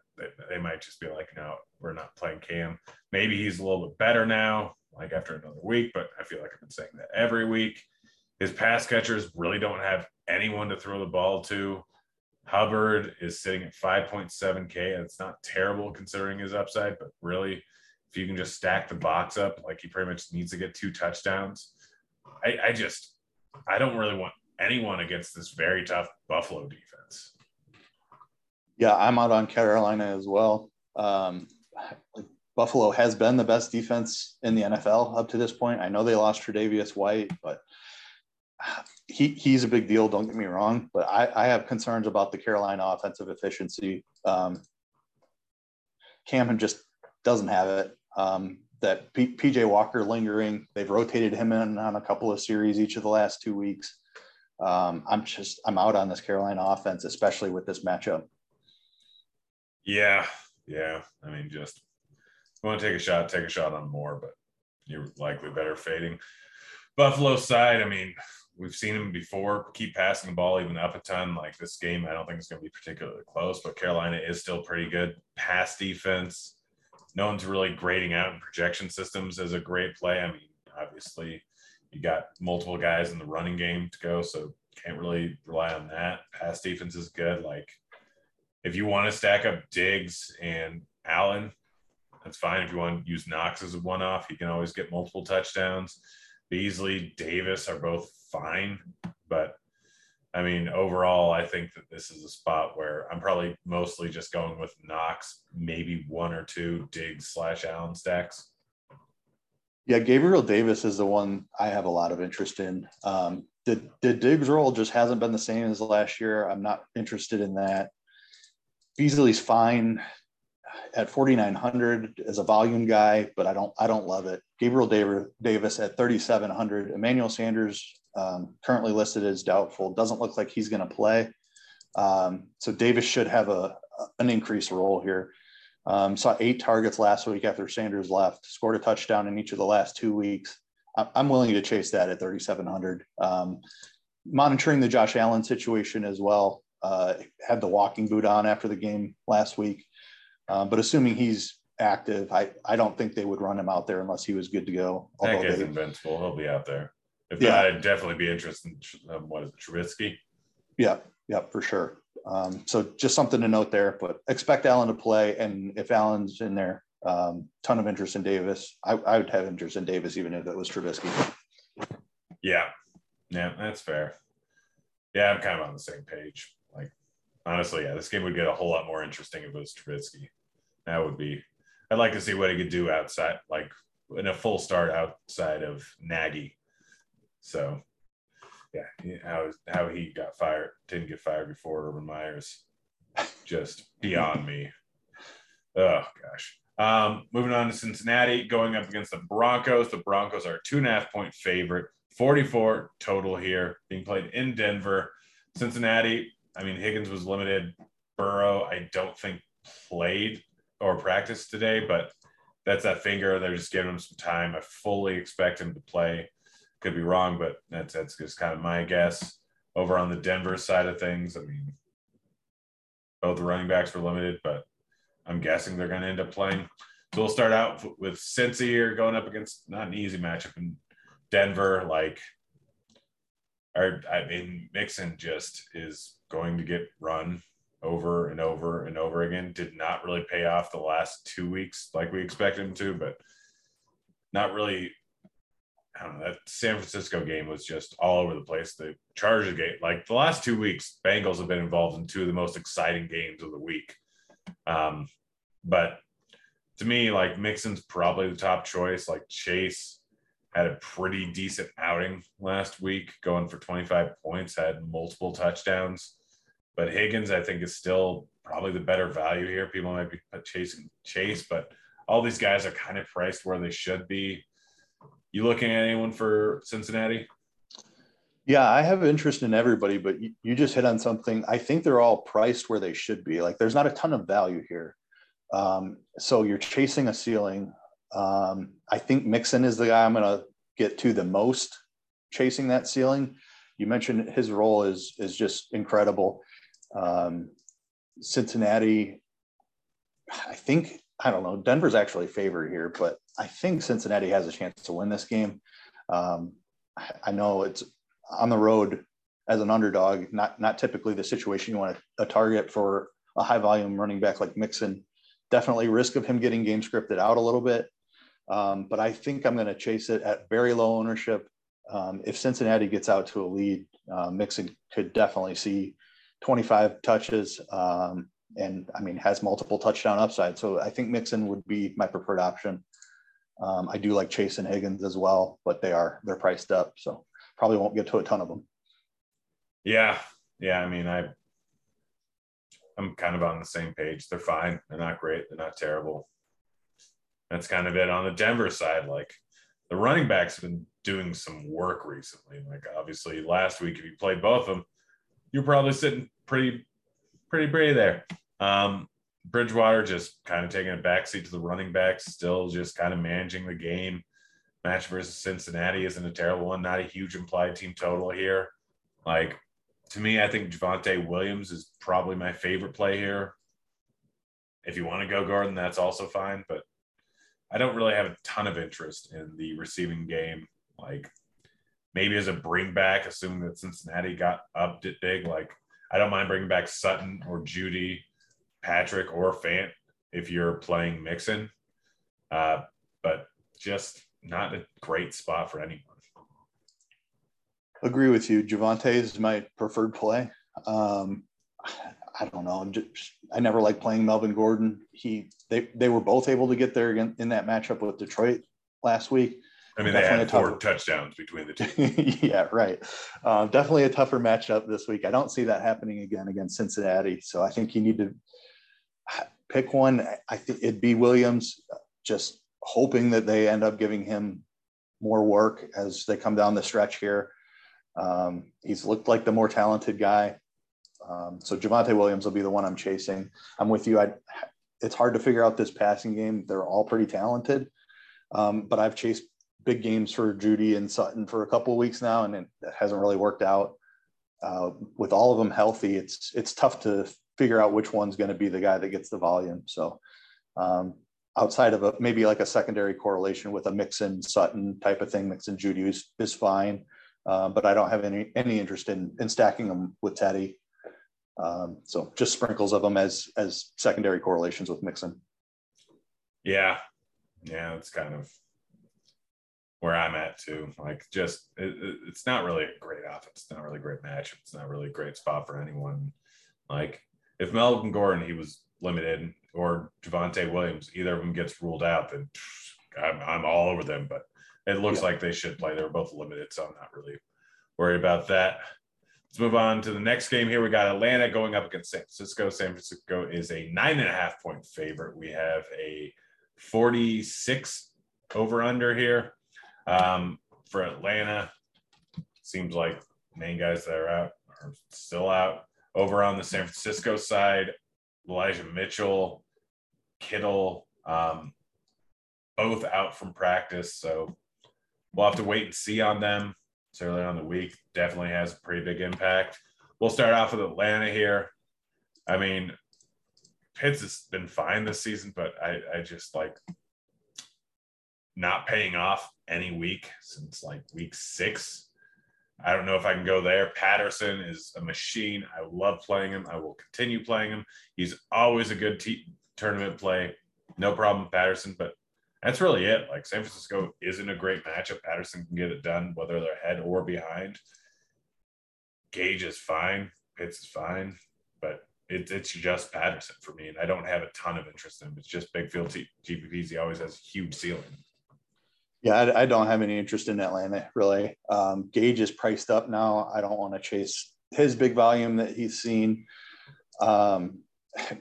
they might just be like, no, we're not playing Cam. Maybe he's a little bit better now, like after another week, but I feel like I've been saying that every week. His pass catchers really don't have anyone to throw the ball to. Hubbard is sitting at five point seven K, and it's not terrible considering his upside, but really, if you can just stack the box up, like he pretty much needs to get two touchdowns. I, I just, I don't really want anyone against this very tough Buffalo defense. Yeah, I'm out on Carolina as well. Um, Buffalo has been the best defense in the N F L up to this point. I know they lost Tre'Davious White, but he he's a big deal, don't get me wrong. But I, I have concerns about the Carolina offensive efficiency. Um, Cam just doesn't have it. Um, that P, PJ Walker lingering, they've rotated him in on a couple of series each of the last two weeks. Um, I'm just, I'm out on this Carolina offense, especially with this matchup. Yeah. Yeah. I mean, just if you want to take a shot, take a shot on Moore, but you're likely better fading. Buffalo side, I mean, we've seen him before, keep passing the ball, even up a ton. Like this game, I don't think it's going to be particularly close, but Carolina is still pretty good. Pass defense, no one's really grading out in projection systems as a great play. I mean, obviously, you got multiple guys in the running game to go, so can't really rely on that. Pass defense is good. Like, if you want to stack up Diggs and Allen, that's fine. If you want to use Knox as a one-off, he can always get multiple touchdowns. Beasley, Davis are both fine. But, I mean, overall, I think that this is a spot where I'm probably mostly just going with Knox, maybe one or two Diggs slash Allen stacks. Yeah, Gabriel Davis is the one I have a lot of interest in. Um, the, the Diggs role just hasn't been the same as last year. I'm not interested in that. Beasley's fine. at forty-nine hundred as a volume guy, but I don't I don't love it. Gabriel Davis at thirty-seven hundred. Emmanuel Sanders, um, currently listed as doubtful, doesn't look like he's going to play. Um, so Davis should have a an increased role here. Um, saw eight targets last week after Sanders left, scored a touchdown in each of the last two weeks. I'm willing to chase that at thirty-seven hundred. Um, monitoring the Josh Allen situation as well. Uh, had the walking boot on after the game last week. Um, but assuming he's active, I, I don't think they would run him out there unless he was good to go. That guy's they, invincible. He'll be out there. If yeah. not, I'd definitely be interested in, um, what is it, Trubisky? Yeah, yeah, for sure. Um, so just something to note there, but expect Allen to play. And if Allen's in there, um, ton of interest in Davis. I, I would have interest in Davis, even if it was Trubisky. Yeah, yeah, that's fair. Yeah, I'm kind of on the same page. Like, honestly, yeah, this game would get a whole lot more interesting if it was Trubisky. That would be, I'd like to see what he could do outside, like in a full start outside of Nagy. So, yeah, how, how he got fired, didn't get fired before Urban Meyer's just beyond me. Oh, gosh. Um, moving on to Cincinnati, going up against the Broncos. The Broncos are a two and a half point favorite, forty-four total here, being played in Denver. Cincinnati, I mean, Higgins was limited. Burrow, I don't think played or practiced today, but that's that finger. They're just giving him some time. I fully expect him to play. Could be wrong, but that's that's just kind of my guess. Over on the Denver side of things, I mean, both the running backs were limited, but I'm guessing they're going to end up playing. So we'll start out with Cincy here going up against not an easy matchup in Denver. Like, or, I mean, Mixon just is going to get run over and over and over again. Did not really pay off the last two weeks like we expected him to, but not really. I don't know, that San Francisco game was just all over the place. The Chargers game, like the last two weeks, Bengals have been involved in two of the most exciting games of the week. Um, but to me, like Mixon's probably the top choice. Like Chase had a pretty decent outing last week, going for twenty-five points, had multiple touchdowns. But Higgins, I think, is still probably the better value here. People might be chasing Chase, but all these guys are kind of priced where they should be. You looking at anyone for Cincinnati? Yeah, I have interest in everybody, but you, you just hit on something. I think they're all priced where they should be. Like, there's not a ton of value here. Um, so you're chasing a ceiling. Um, I think Mixon is the guy I'm going to get to the most chasing that ceiling. You mentioned his role is, is just incredible. Um, Cincinnati, I think, I don't know, Denver's actually favored here, but I think Cincinnati has a chance to win this game. Um, I know it's on the road as an underdog, not not typically the situation you want a, a target for a high volume running back like Mixon. Definitely risk of him getting game scripted out a little bit. Um, but I think I'm going to chase it at very low ownership. Um, if Cincinnati gets out to a lead, uh, Mixon could definitely see twenty-five touches. Um, and I mean, has multiple touchdown upside. So I think Mixon would be my preferred option. Um, I do like Chase and Higgins as well, but they are, they're priced up. So probably won't get to a ton of them. Yeah. Yeah. I mean, I, I'm kind of on the same page. They're fine. They're not great. They're not terrible. That's kind of it on the Denver side. Like the running back's been doing some work recently. Like obviously last week, if you played both of them, you're probably sitting pretty, pretty, pretty there. Um, Bridgewater just kind of taking a backseat to the running backs, still just kind of managing the game. Match versus Cincinnati isn't a terrible one, not a huge implied team total here. Like, to me, I think Javonte Williams is probably my favorite play here. If you want to go Gordon, that's also fine, but I don't really have a ton of interest in the receiving game. Like, maybe as a bring back, assuming that Cincinnati got upped it big, like, I don't mind bringing back Sutton or Judy, Patrick or Fant if you're playing Mixon, uh, but just not a great spot for anyone. Agree with you. Javonte is my preferred play. Um, I don't know. Just, I never like playing Melvin Gordon. He they they were both able to get there again in that matchup with Detroit last week. I mean, definitely they had four tougher touchdowns between the two. Yeah, right. Uh, definitely a tougher matchup this week. I don't see that happening again against Cincinnati. So I think you need to pick one, I think it'd be Williams, just hoping that they end up giving him more work as they come down the stretch here. Um, he's looked like the more talented guy. Um, so Javonte Williams will be the one I'm chasing. I'm with you. I, it's hard to figure out this passing game. They're all pretty talented, um, but I've chased big games for Judy and Sutton for a couple of weeks now, and it hasn't really worked out. Uh, with all of them healthy, it's it's tough to figure out which one's going to be the guy that gets the volume. So um, outside of a, maybe like a secondary correlation with a Mixon Sutton type of thing, Mixon Judy is, is fine, uh, but I don't have any any interest in in stacking them with Teddy. Um, so just sprinkles of them as, as secondary correlations with Mixon. Yeah. Yeah. It's kind of where I'm at too. Like just, it, it's not really a great offense. It's not really a great match. It's not really a great spot for anyone. Like if Melvin Gordon, he was limited, or Javonte Williams, either of them gets ruled out, then I'm, I'm all over them, but it looks yeah. like they should play. They're both limited. So I'm not really worried about that. Let's move on to the next game here. We got Atlanta going up against San Francisco. San Francisco is a nine and a half point favorite. We have a forty-six over under here um, for Atlanta. Seems like main guys that are out are still out. Over on the San Francisco side, Elijah Mitchell, Kittle, um, both out from practice. So we'll have to wait and see on them. So early on the week definitely has a pretty big impact. We'll start off with Atlanta here. I mean, Pitts has been fine this season, but I, I just like not paying off any week since like week six. I don't know if I can go there. Patterson is a machine. I love playing him. I will continue playing him. He's always a good t- tournament play. No problem with Patterson, but that's really it. Like San Francisco isn't a great matchup. Patterson can get it done, whether they're ahead or behind. Gage is fine. Pitts is fine, but it, it's just Patterson for me. And I don't have a ton of interest in him. It's just big field T- G P Ps. He always has a huge ceiling. Yeah. I, I don't have any interest in Atlanta really. Um, Gage is priced up now. I don't want to chase his big volume that he's seen. Um,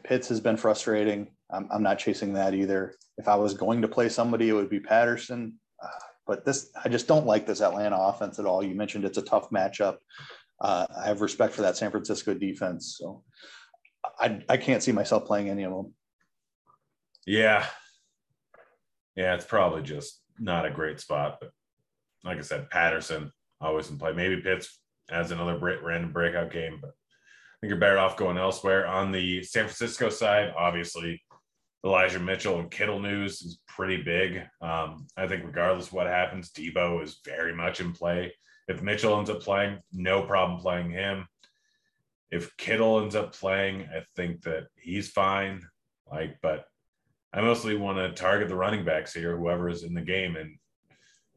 Pitts has been frustrating. I'm, I'm not chasing that either. If I was going to play somebody, it would be Patterson. Uh, but this, I just don't like this Atlanta offense at all. You mentioned it's a tough matchup. Uh, I have respect for that San Francisco defense. So I, I can't see myself playing any of them. Yeah. Yeah, it's probably just not a great spot. But like I said, Patterson always in play. Maybe Pitts has another random breakout game, but I think you're better off going elsewhere. On the San Francisco side, obviously, Elijah Mitchell and Kittle news is pretty big. Um, I think regardless of what happens, Debo is very much in play. If Mitchell ends up playing, no problem playing him. If Kittle ends up playing, I think that he's fine. Like, but I mostly want to target the running backs here, whoever is in the game, and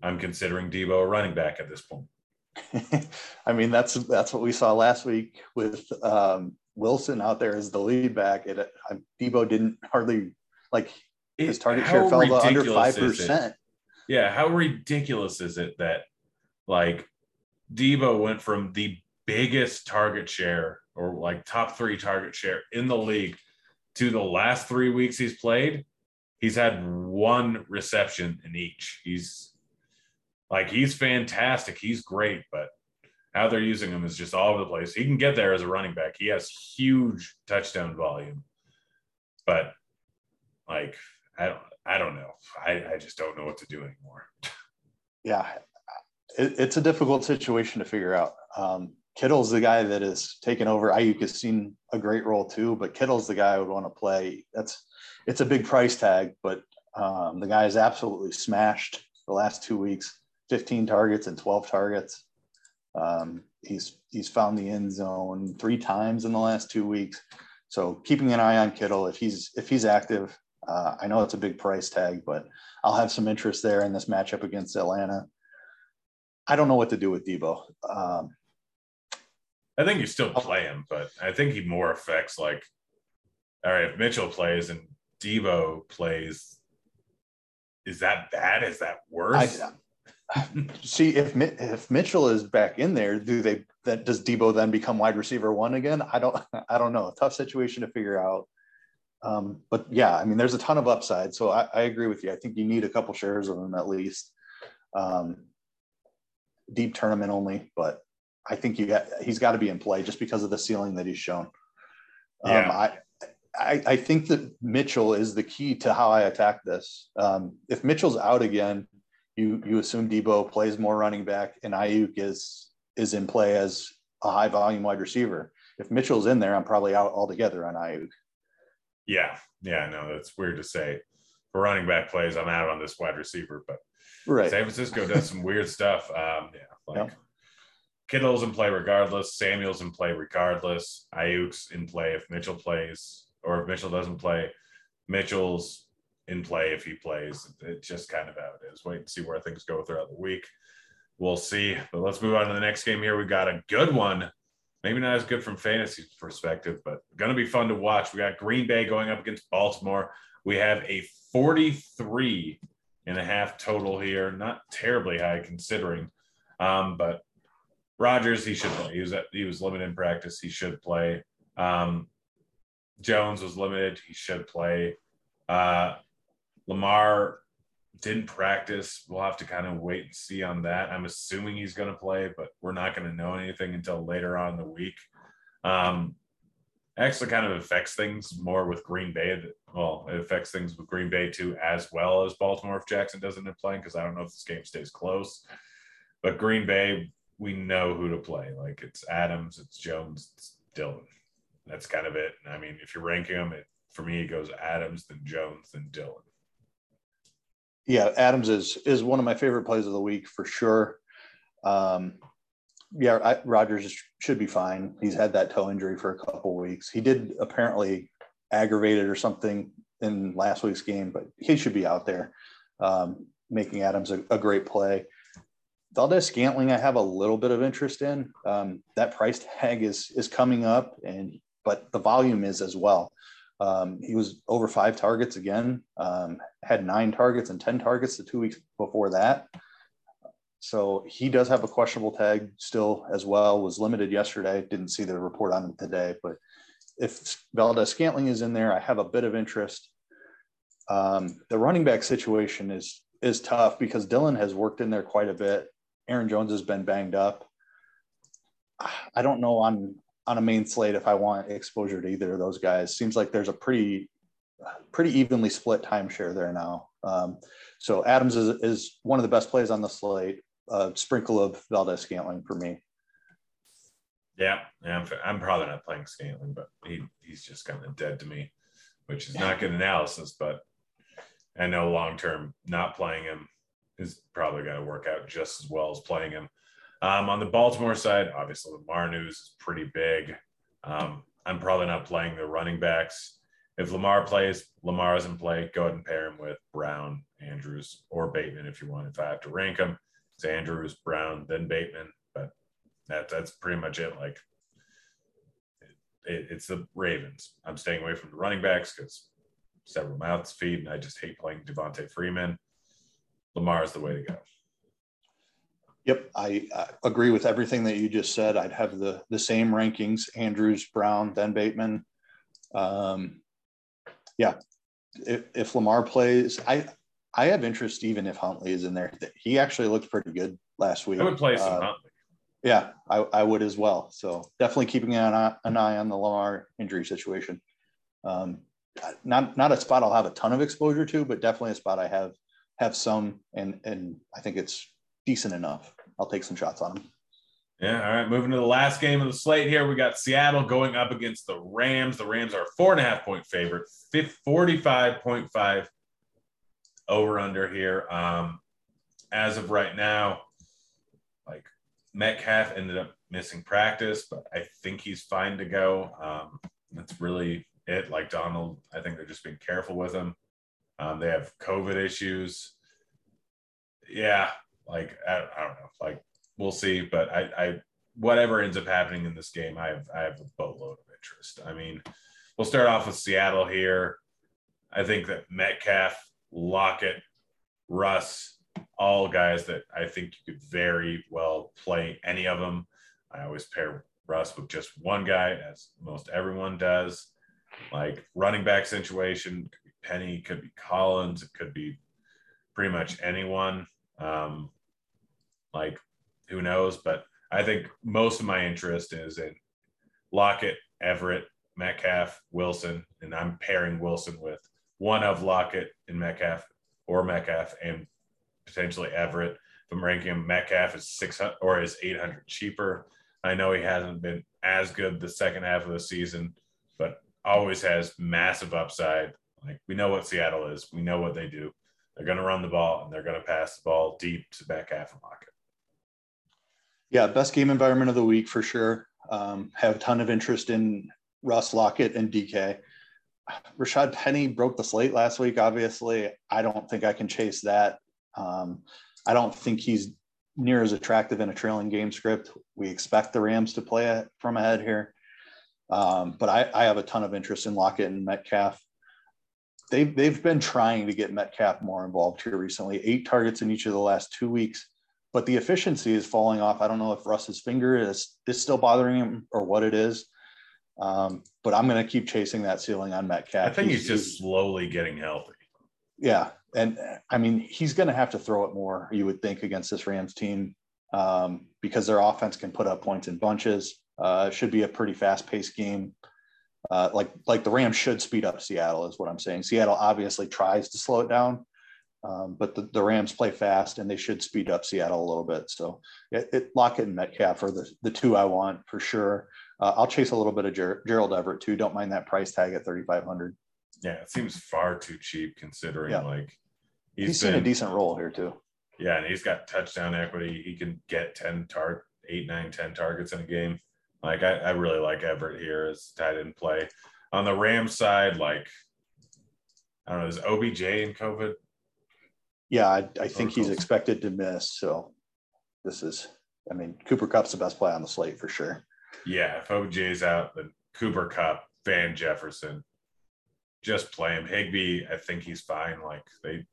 I'm considering Debo a running back at this point. I mean, that's that's what we saw last week with um, Wilson out there as the lead back. It, uh, Debo didn't hardly like his target it, share fell to under five percent. Yeah, how ridiculous is it that like Debo went from the biggest target share or like top three target share in the league to the last three weeks he's played, he's had one reception in each. He's like he's fantastic. He's great, but how they're using him is just all over the place. He can get there as a running back. He has huge touchdown volume, but like, I don't, I don't know. I, I just don't know what to do anymore. Yeah. It, it's a difficult situation to figure out. Um, Kittle's the guy that is taking over. Ayuk has seen a great role too, but Kittle's the guy I would want to play. That's it's a big price tag, but um, the guy is absolutely smashed the last two weeks, fifteen targets and twelve targets. Um, he's, he's found the end zone three times in the last two weeks. So keeping an eye on Kittle, if he's, if he's active, uh, I know it's a big price tag, but I'll have some interest there in this matchup against Atlanta. I don't know what to do with Debo. Um, I think you still play him, but I think he more affects like, all right, if Mitchell plays and Debo plays, is that bad? Is that worse? I, See if if Mitchell is back in there, do they that does Debo then become wide receiver one again? I don't I don't know. Tough situation to figure out. Um, but yeah, I mean, there's a ton of upside. So I, I agree with you. I think you need a couple shares of them at least. Um, deep tournament only, but I think you got, he's got to be in play just because of the ceiling that he's shown. Um, yeah. I, I, I think that Mitchell is the key to how I attack this. Um, if Mitchell's out again, you you assume Debo plays more running back and Ayuk is is in play as a high volume wide receiver. If Mitchell's in there, I'm probably out altogether on Ayuk. Yeah, yeah, no, that's weird to say. For running back plays, I'm out on this wide receiver, but right. San Francisco does some weird stuff. Um, yeah, like yep. Kittle's in play regardless. Samuel's in play regardless. Ayuk's in play if Mitchell plays, or if Mitchell doesn't play, Mitchell's in play if he plays. It's just kind of how it is. Wait and see where things go throughout the week. We'll see. But let's move on to the next game here. We got a good one. Maybe not as good from fantasy perspective, but going to be fun to watch. We got Green Bay going up against Baltimore. We have a forty-three and a half total here. Not terribly high considering, um, but Rodgers, he should play. He was, at, he was limited in practice. He should play. Um, Jones was limited. He should play. Uh, Lamar didn't practice. We'll have to kind of wait and see on that. I'm assuming he's going to play, but we're not going to know anything until later on in the week. Um, actually kind of affects things more with Green Bay. Well, it affects things with Green Bay too, as well as Baltimore if Jackson doesn't end playing, because I don't know if this game stays close. But Green Bay, we know who to play. Like, it's Adams, it's Jones, it's Dillon. That's kind of it. And I mean, if you're ranking them, it, for me, it goes Adams, then Jones, then Dillon. Yeah, Adams is is one of my favorite plays of the week for sure. Um, yeah, I, Rodgers should be fine. He's had that toe injury for a couple of weeks. He did apparently aggravate it or something in last week's game, but he should be out there um, making Adams a, a great play. Valdez Scantling, I have a little bit of interest in. Um, that price tag is is coming up, and but the volume is as well. Um, he was over five targets again, um, had nine targets and ten targets the two weeks before that. So he does have a questionable tag still as well, was limited yesterday. Didn't see the report on him today, but if Valdez Scantling is in there, I have a bit of interest. Um, the running back situation is, is tough because Dillon has worked in there quite a bit. Aaron Jones has been banged up. I don't know on on a main slate if I want exposure to either of those guys. Seems like there's a pretty, pretty evenly split timeshare there now. Um, so Adams is, is one of the best plays on the slate, uh, sprinkle of Valdez Scantling for me. Yeah. yeah I'm, I'm probably not playing Scantling, but he he's just kind of dead to me, which is not good analysis, but I know long-term not playing him is probably going to work out just as well as playing him. Um, on the Baltimore side, obviously Lamar news is pretty big. Um, I'm probably not playing the running backs. If Lamar plays, Lamar is in play. Go ahead and pair him with Brown, Andrews, or Bateman if you want. If I have to rank them, it's Andrews, Brown, then Bateman. But that, that's pretty much it. Like it, it, it's the Ravens. I'm staying away from the running backs because several mouths feed, and I just hate playing Devonta Freeman. Lamar is the way to go. Yep, I, I agree with everything that you just said. I'd have the the same rankings: Andrews, Brown, then Bateman. Um, yeah, if, if Lamar plays, I I have interest even if Huntley is in there. He actually looked pretty good last week. I would play some uh, Huntley. Yeah, I, I would as well. So definitely keeping an eye, an eye on the Lamar injury situation. Um, not not a spot I'll have a ton of exposure to, but definitely a spot I have have some, and and I think it's decent enough. I'll take some shots on him. Yeah. All right. Moving to the last game of the slate here. We got Seattle going up against the Rams. The Rams are four and a half point favorite, forty-five point five over under here. Um, as of right now, like Metcalf ended up missing practice, but I think he's fine to go. Um, that's really it. Like Donald, I think they're just being careful with him. Um, they have COVID issues. Yeah. Like, I, I don't know, like we'll see, but I, I, whatever ends up happening in this game, I have, I have a boatload of interest. I mean, we'll start off with Seattle here. I think that Metcalf, Lockett, Russ, all guys that I think you could very well play any of them. I always pair Russ with just one guy, as most everyone does. like running back situation. Could be Penny, could be Collins, it could be pretty much anyone. Um, like who knows? But I think most of my interest is in Lockett, Everett, Metcalf, Wilson, and I'm pairing Wilson with one of Lockett and Metcalf, or Metcalf and potentially Everett. If I'm ranking him, Metcalf is six hundred or is eight hundred cheaper. I know he hasn't been as good the second half of the season, but always has massive upside. Like, we know what Seattle is. We know what they do. They're going to run the ball, and they're going to pass the ball deep to Metcalf and Lockett. Yeah, best game environment of the week for sure. Um, have a ton of interest in Russ, Lockett, and D K. Rashad Penny broke the slate last week, obviously. I don't think I can chase that. Um, I don't think he's near as attractive in a trailing game script. We expect the Rams to play from ahead here. Um, but I, I have a ton of interest in Lockett and Metcalf. They've, they've been trying to get Metcalf more involved here recently. Eight targets in each of the last two weeks. But the efficiency is falling off. I don't know if Russ's finger is, is still bothering him or what it is. Um, but I'm going to keep chasing that ceiling on Metcalf. I think he's, he's just he's, slowly getting healthy. Yeah. And I mean, he's going to have to throw it more, you would think, against this Rams team, um, because their offense can put up points in bunches. Uh, should be a pretty fast paced game. Uh, like, like the Rams should speed up Seattle is what I'm saying. Seattle obviously tries to slow it down, um, but the, the Rams play fast and they should speed up Seattle a little bit. So it, it, Lockett and Metcalf are the, the two I want for sure. Uh, I'll chase a little bit of Ger- Gerald Everett too. Don't mind that price tag at thirty-five hundred. Yeah, it seems far too cheap considering yeah. like he's, he's been, seen a decent role here too. Yeah, and he's got touchdown equity. He can get ten tar- eight, nine, ten targets in a game. Like I, I really like Everett here as tight end play. On the Rams side, like I don't know, is O B J in COVID? Yeah, I, I think he's expected to miss. So this is, I mean, Cooper Kupp's the best play on the slate for sure. Yeah, if O B J's out, then Cooper Kupp, Van Jefferson, just play him. Higbee, I think he's fine. Like they,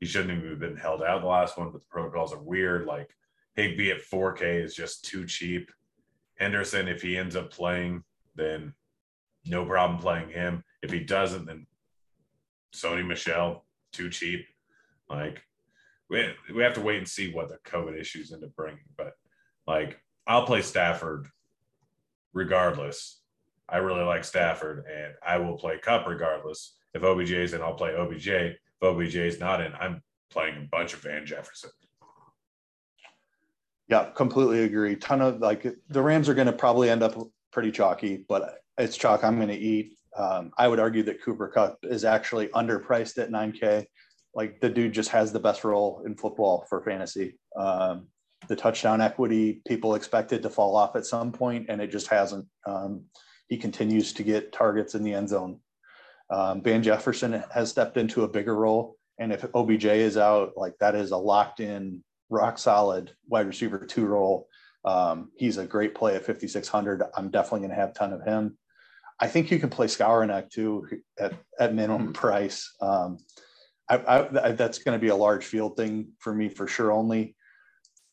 he shouldn't even have been held out the last one, but the protocols are weird. Like Higbee at four K is just too cheap. Henderson, if he ends up playing, then no problem playing him. If he doesn't, then Sony Michel, too cheap. Like, we we have to wait and see what the COVID issues end up bringing. But, like, I'll play Stafford regardless. I really like Stafford, and I will play Kupp regardless. If O B J is in, I'll play O B J. If O B J is not in, I'm playing a bunch of Van Jefferson. Yeah, completely agree. Ton of like the Rams are going to probably end up pretty chalky, but it's chalk I'm going to eat. Um, I would argue that Cooper Kupp is actually underpriced at nine K. Like the dude just has the best role in football for fantasy. Um, the touchdown equity people expected to fall off at some point, and it just hasn't. Um, he continues to get targets in the end zone. Um, Van Jefferson has stepped into a bigger role, and if O B J is out, like that is a locked in, rock solid wide receiver two role. Um, he's a great play at fifty-six hundred. I'm definitely going to have a ton of him. I think you can play Skowronek too at, at minimum price. Um, I, I, I, that's going to be a large field thing for me for sure only.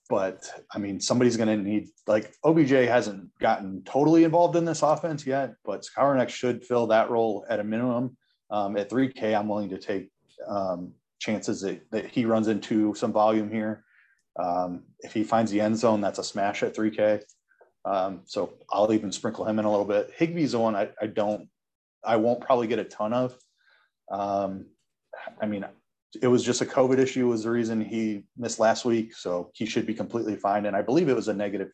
But I mean, somebody's going to need, like O B J hasn't gotten totally involved in this offense yet, but Skowronek should fill that role at a minimum. Um, at three K, I'm willing to take um, chances that, that he runs into some volume here. Um, if he finds the end zone, that's a smash at three K. Um, so I'll even sprinkle him in a little bit. Higbee's the one I, I don't, I won't probably get a ton of. Um, I mean, it was just a COVID issue was the reason he missed last week. So he should be completely fine. And I believe it was a negative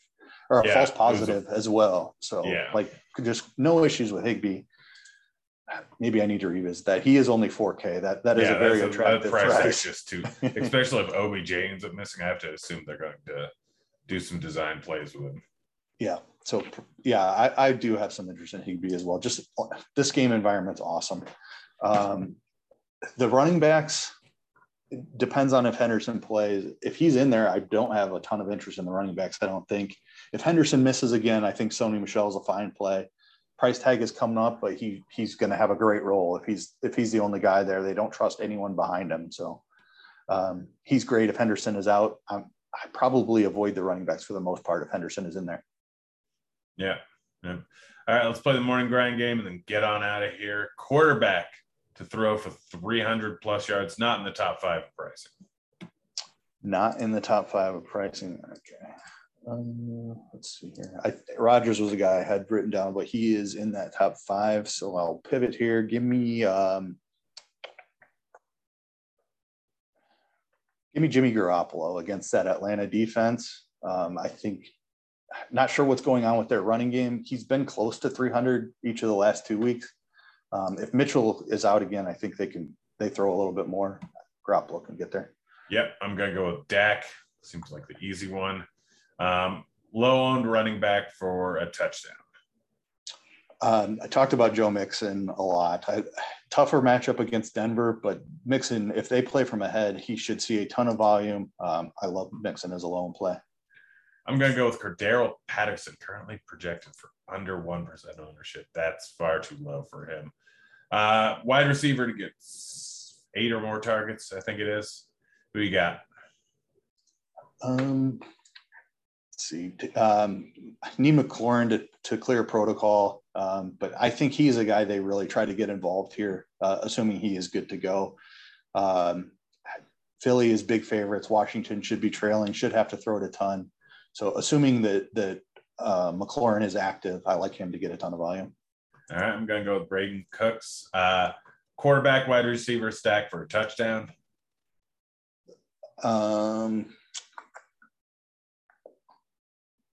or a yeah, false positive a, as well. So yeah. like just no issues with Higbee. Maybe I need to revisit that. He is only four K. That that yeah, is a very attractive price. price. Just too, especially if O B J ends up missing, I have to assume they're going to do some design plays with him. Yeah. So yeah, I, I do have some interest in Higbee as well. Just this game environment's awesome. Um, the running backs depends on if Henderson plays. If he's in there, I don't have a ton of interest in the running backs. I don't think if Henderson misses again, I think Sony Michel is a fine play. Price tag is coming up, but he he's going to have a great role if he's if he's the only guy there. They don't trust anyone behind him, so um, he's great. If Henderson is out, I'm, I probably avoid the running backs for the most part if Henderson is in there. Yeah, Yep. All right, let's play the morning grind game and then get on out of here. Quarterback to throw for three hundred plus yards, not in the top five of pricing. Not in the top five of pricing. Okay. Um, let's see here. I, Rodgers was a guy I had written down, but he is in that top five. So I'll pivot here. Give me, um, give me Jimmy Garoppolo against that Atlanta defense. Um, I think, not sure what's going on with their running game. He's been close to three hundred each of the last two weeks. Um, if Mitchell is out again, I think they can they throw a little bit more. Garoppolo can get there. Yep, I'm gonna go with Dak. Seems like the easy one. Um, low-owned running back for a touchdown. Um, I talked about Joe Mixon a lot. I, tougher matchup against Denver, but Mixon, if they play from ahead, he should see a ton of volume. Um, I love Mixon as a low-owned play. I'm going to go with Cordarrelle Patterson, currently projected for under one percent ownership. That's far too low for him. Uh, wide receiver to get eight or more targets, I think it is. Who you got? Um, let's see. Um, I need McLaurin to, to clear protocol, um, but I think he's a guy they really try to get involved here, uh, assuming he is good to go. Um, Philly is big favorites. Washington should be trailing, should have to throw it a ton. So assuming that that uh, McLaurin is active, I like him to get a ton of volume. All right, I'm going to go with Brandin Cooks. Uh, quarterback, wide receiver stack for a touchdown. Um,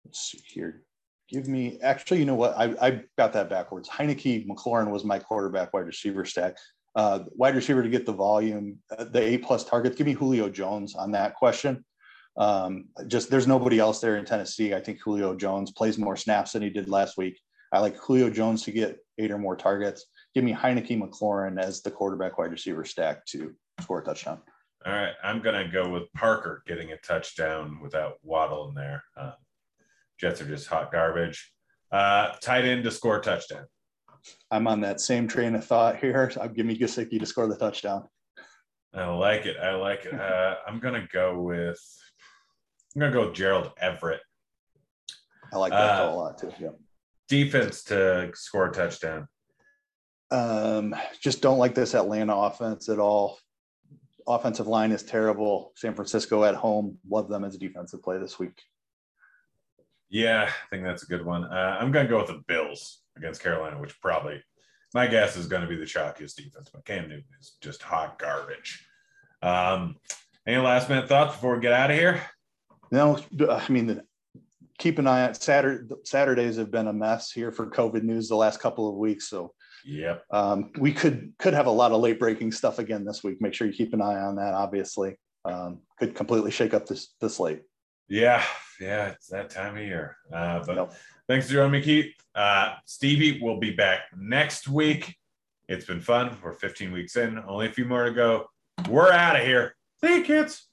let's see here. Give me – actually, you know what? I, I got that backwards. Heinicke, McLaurin was my quarterback, wide receiver stack. Uh, wide receiver to get the volume, the eight-plus targets. Give me Julio Jones on that question. Um, just there's nobody else there in Tennessee. I think Julio Jones plays more snaps than he did last week. I like Julio Jones to get eight or more targets. Give me Heinicke, McLaurin as the quarterback wide receiver stack to score a touchdown. All right. I'm going to go with Parker getting a touchdown without Waddle in there. Uh, Jets are just hot garbage. Uh, tight end to score a touchdown. I'm on that same train of thought here. So I'll give me Gesicki to score the touchdown. I like it. I like it. Uh, I'm going to go with I'm going to go with Gerald Everett. I like that uh, a lot, too. Yeah. Defense to score a touchdown. Um, just don't like this Atlanta offense at all. Offensive line is terrible. San Francisco at home. Love them as a defensive play this week. Yeah, I think that's a good one. Uh, I'm going to go with the Bills against Carolina, which probably, my guess, is going to be the chalkiest defense. But Cam Newton is just hot garbage. Um, any last-minute thoughts before we get out of here? No, I mean, the, keep an eye out. Saturday, Saturdays have been a mess here for COVID news the last couple of weeks. So, yeah, um, we could could have a lot of late breaking stuff again this week. Make sure you keep an eye on that. Obviously, um, could completely shake up this this slate. Yeah, yeah, it's that time of year. Uh, but nope. Thanks for joining me, Keith. Uh, Stevie will be back next week. It's been fun. We're fifteen weeks in. Only a few more to go. We're out of here. See you, kids.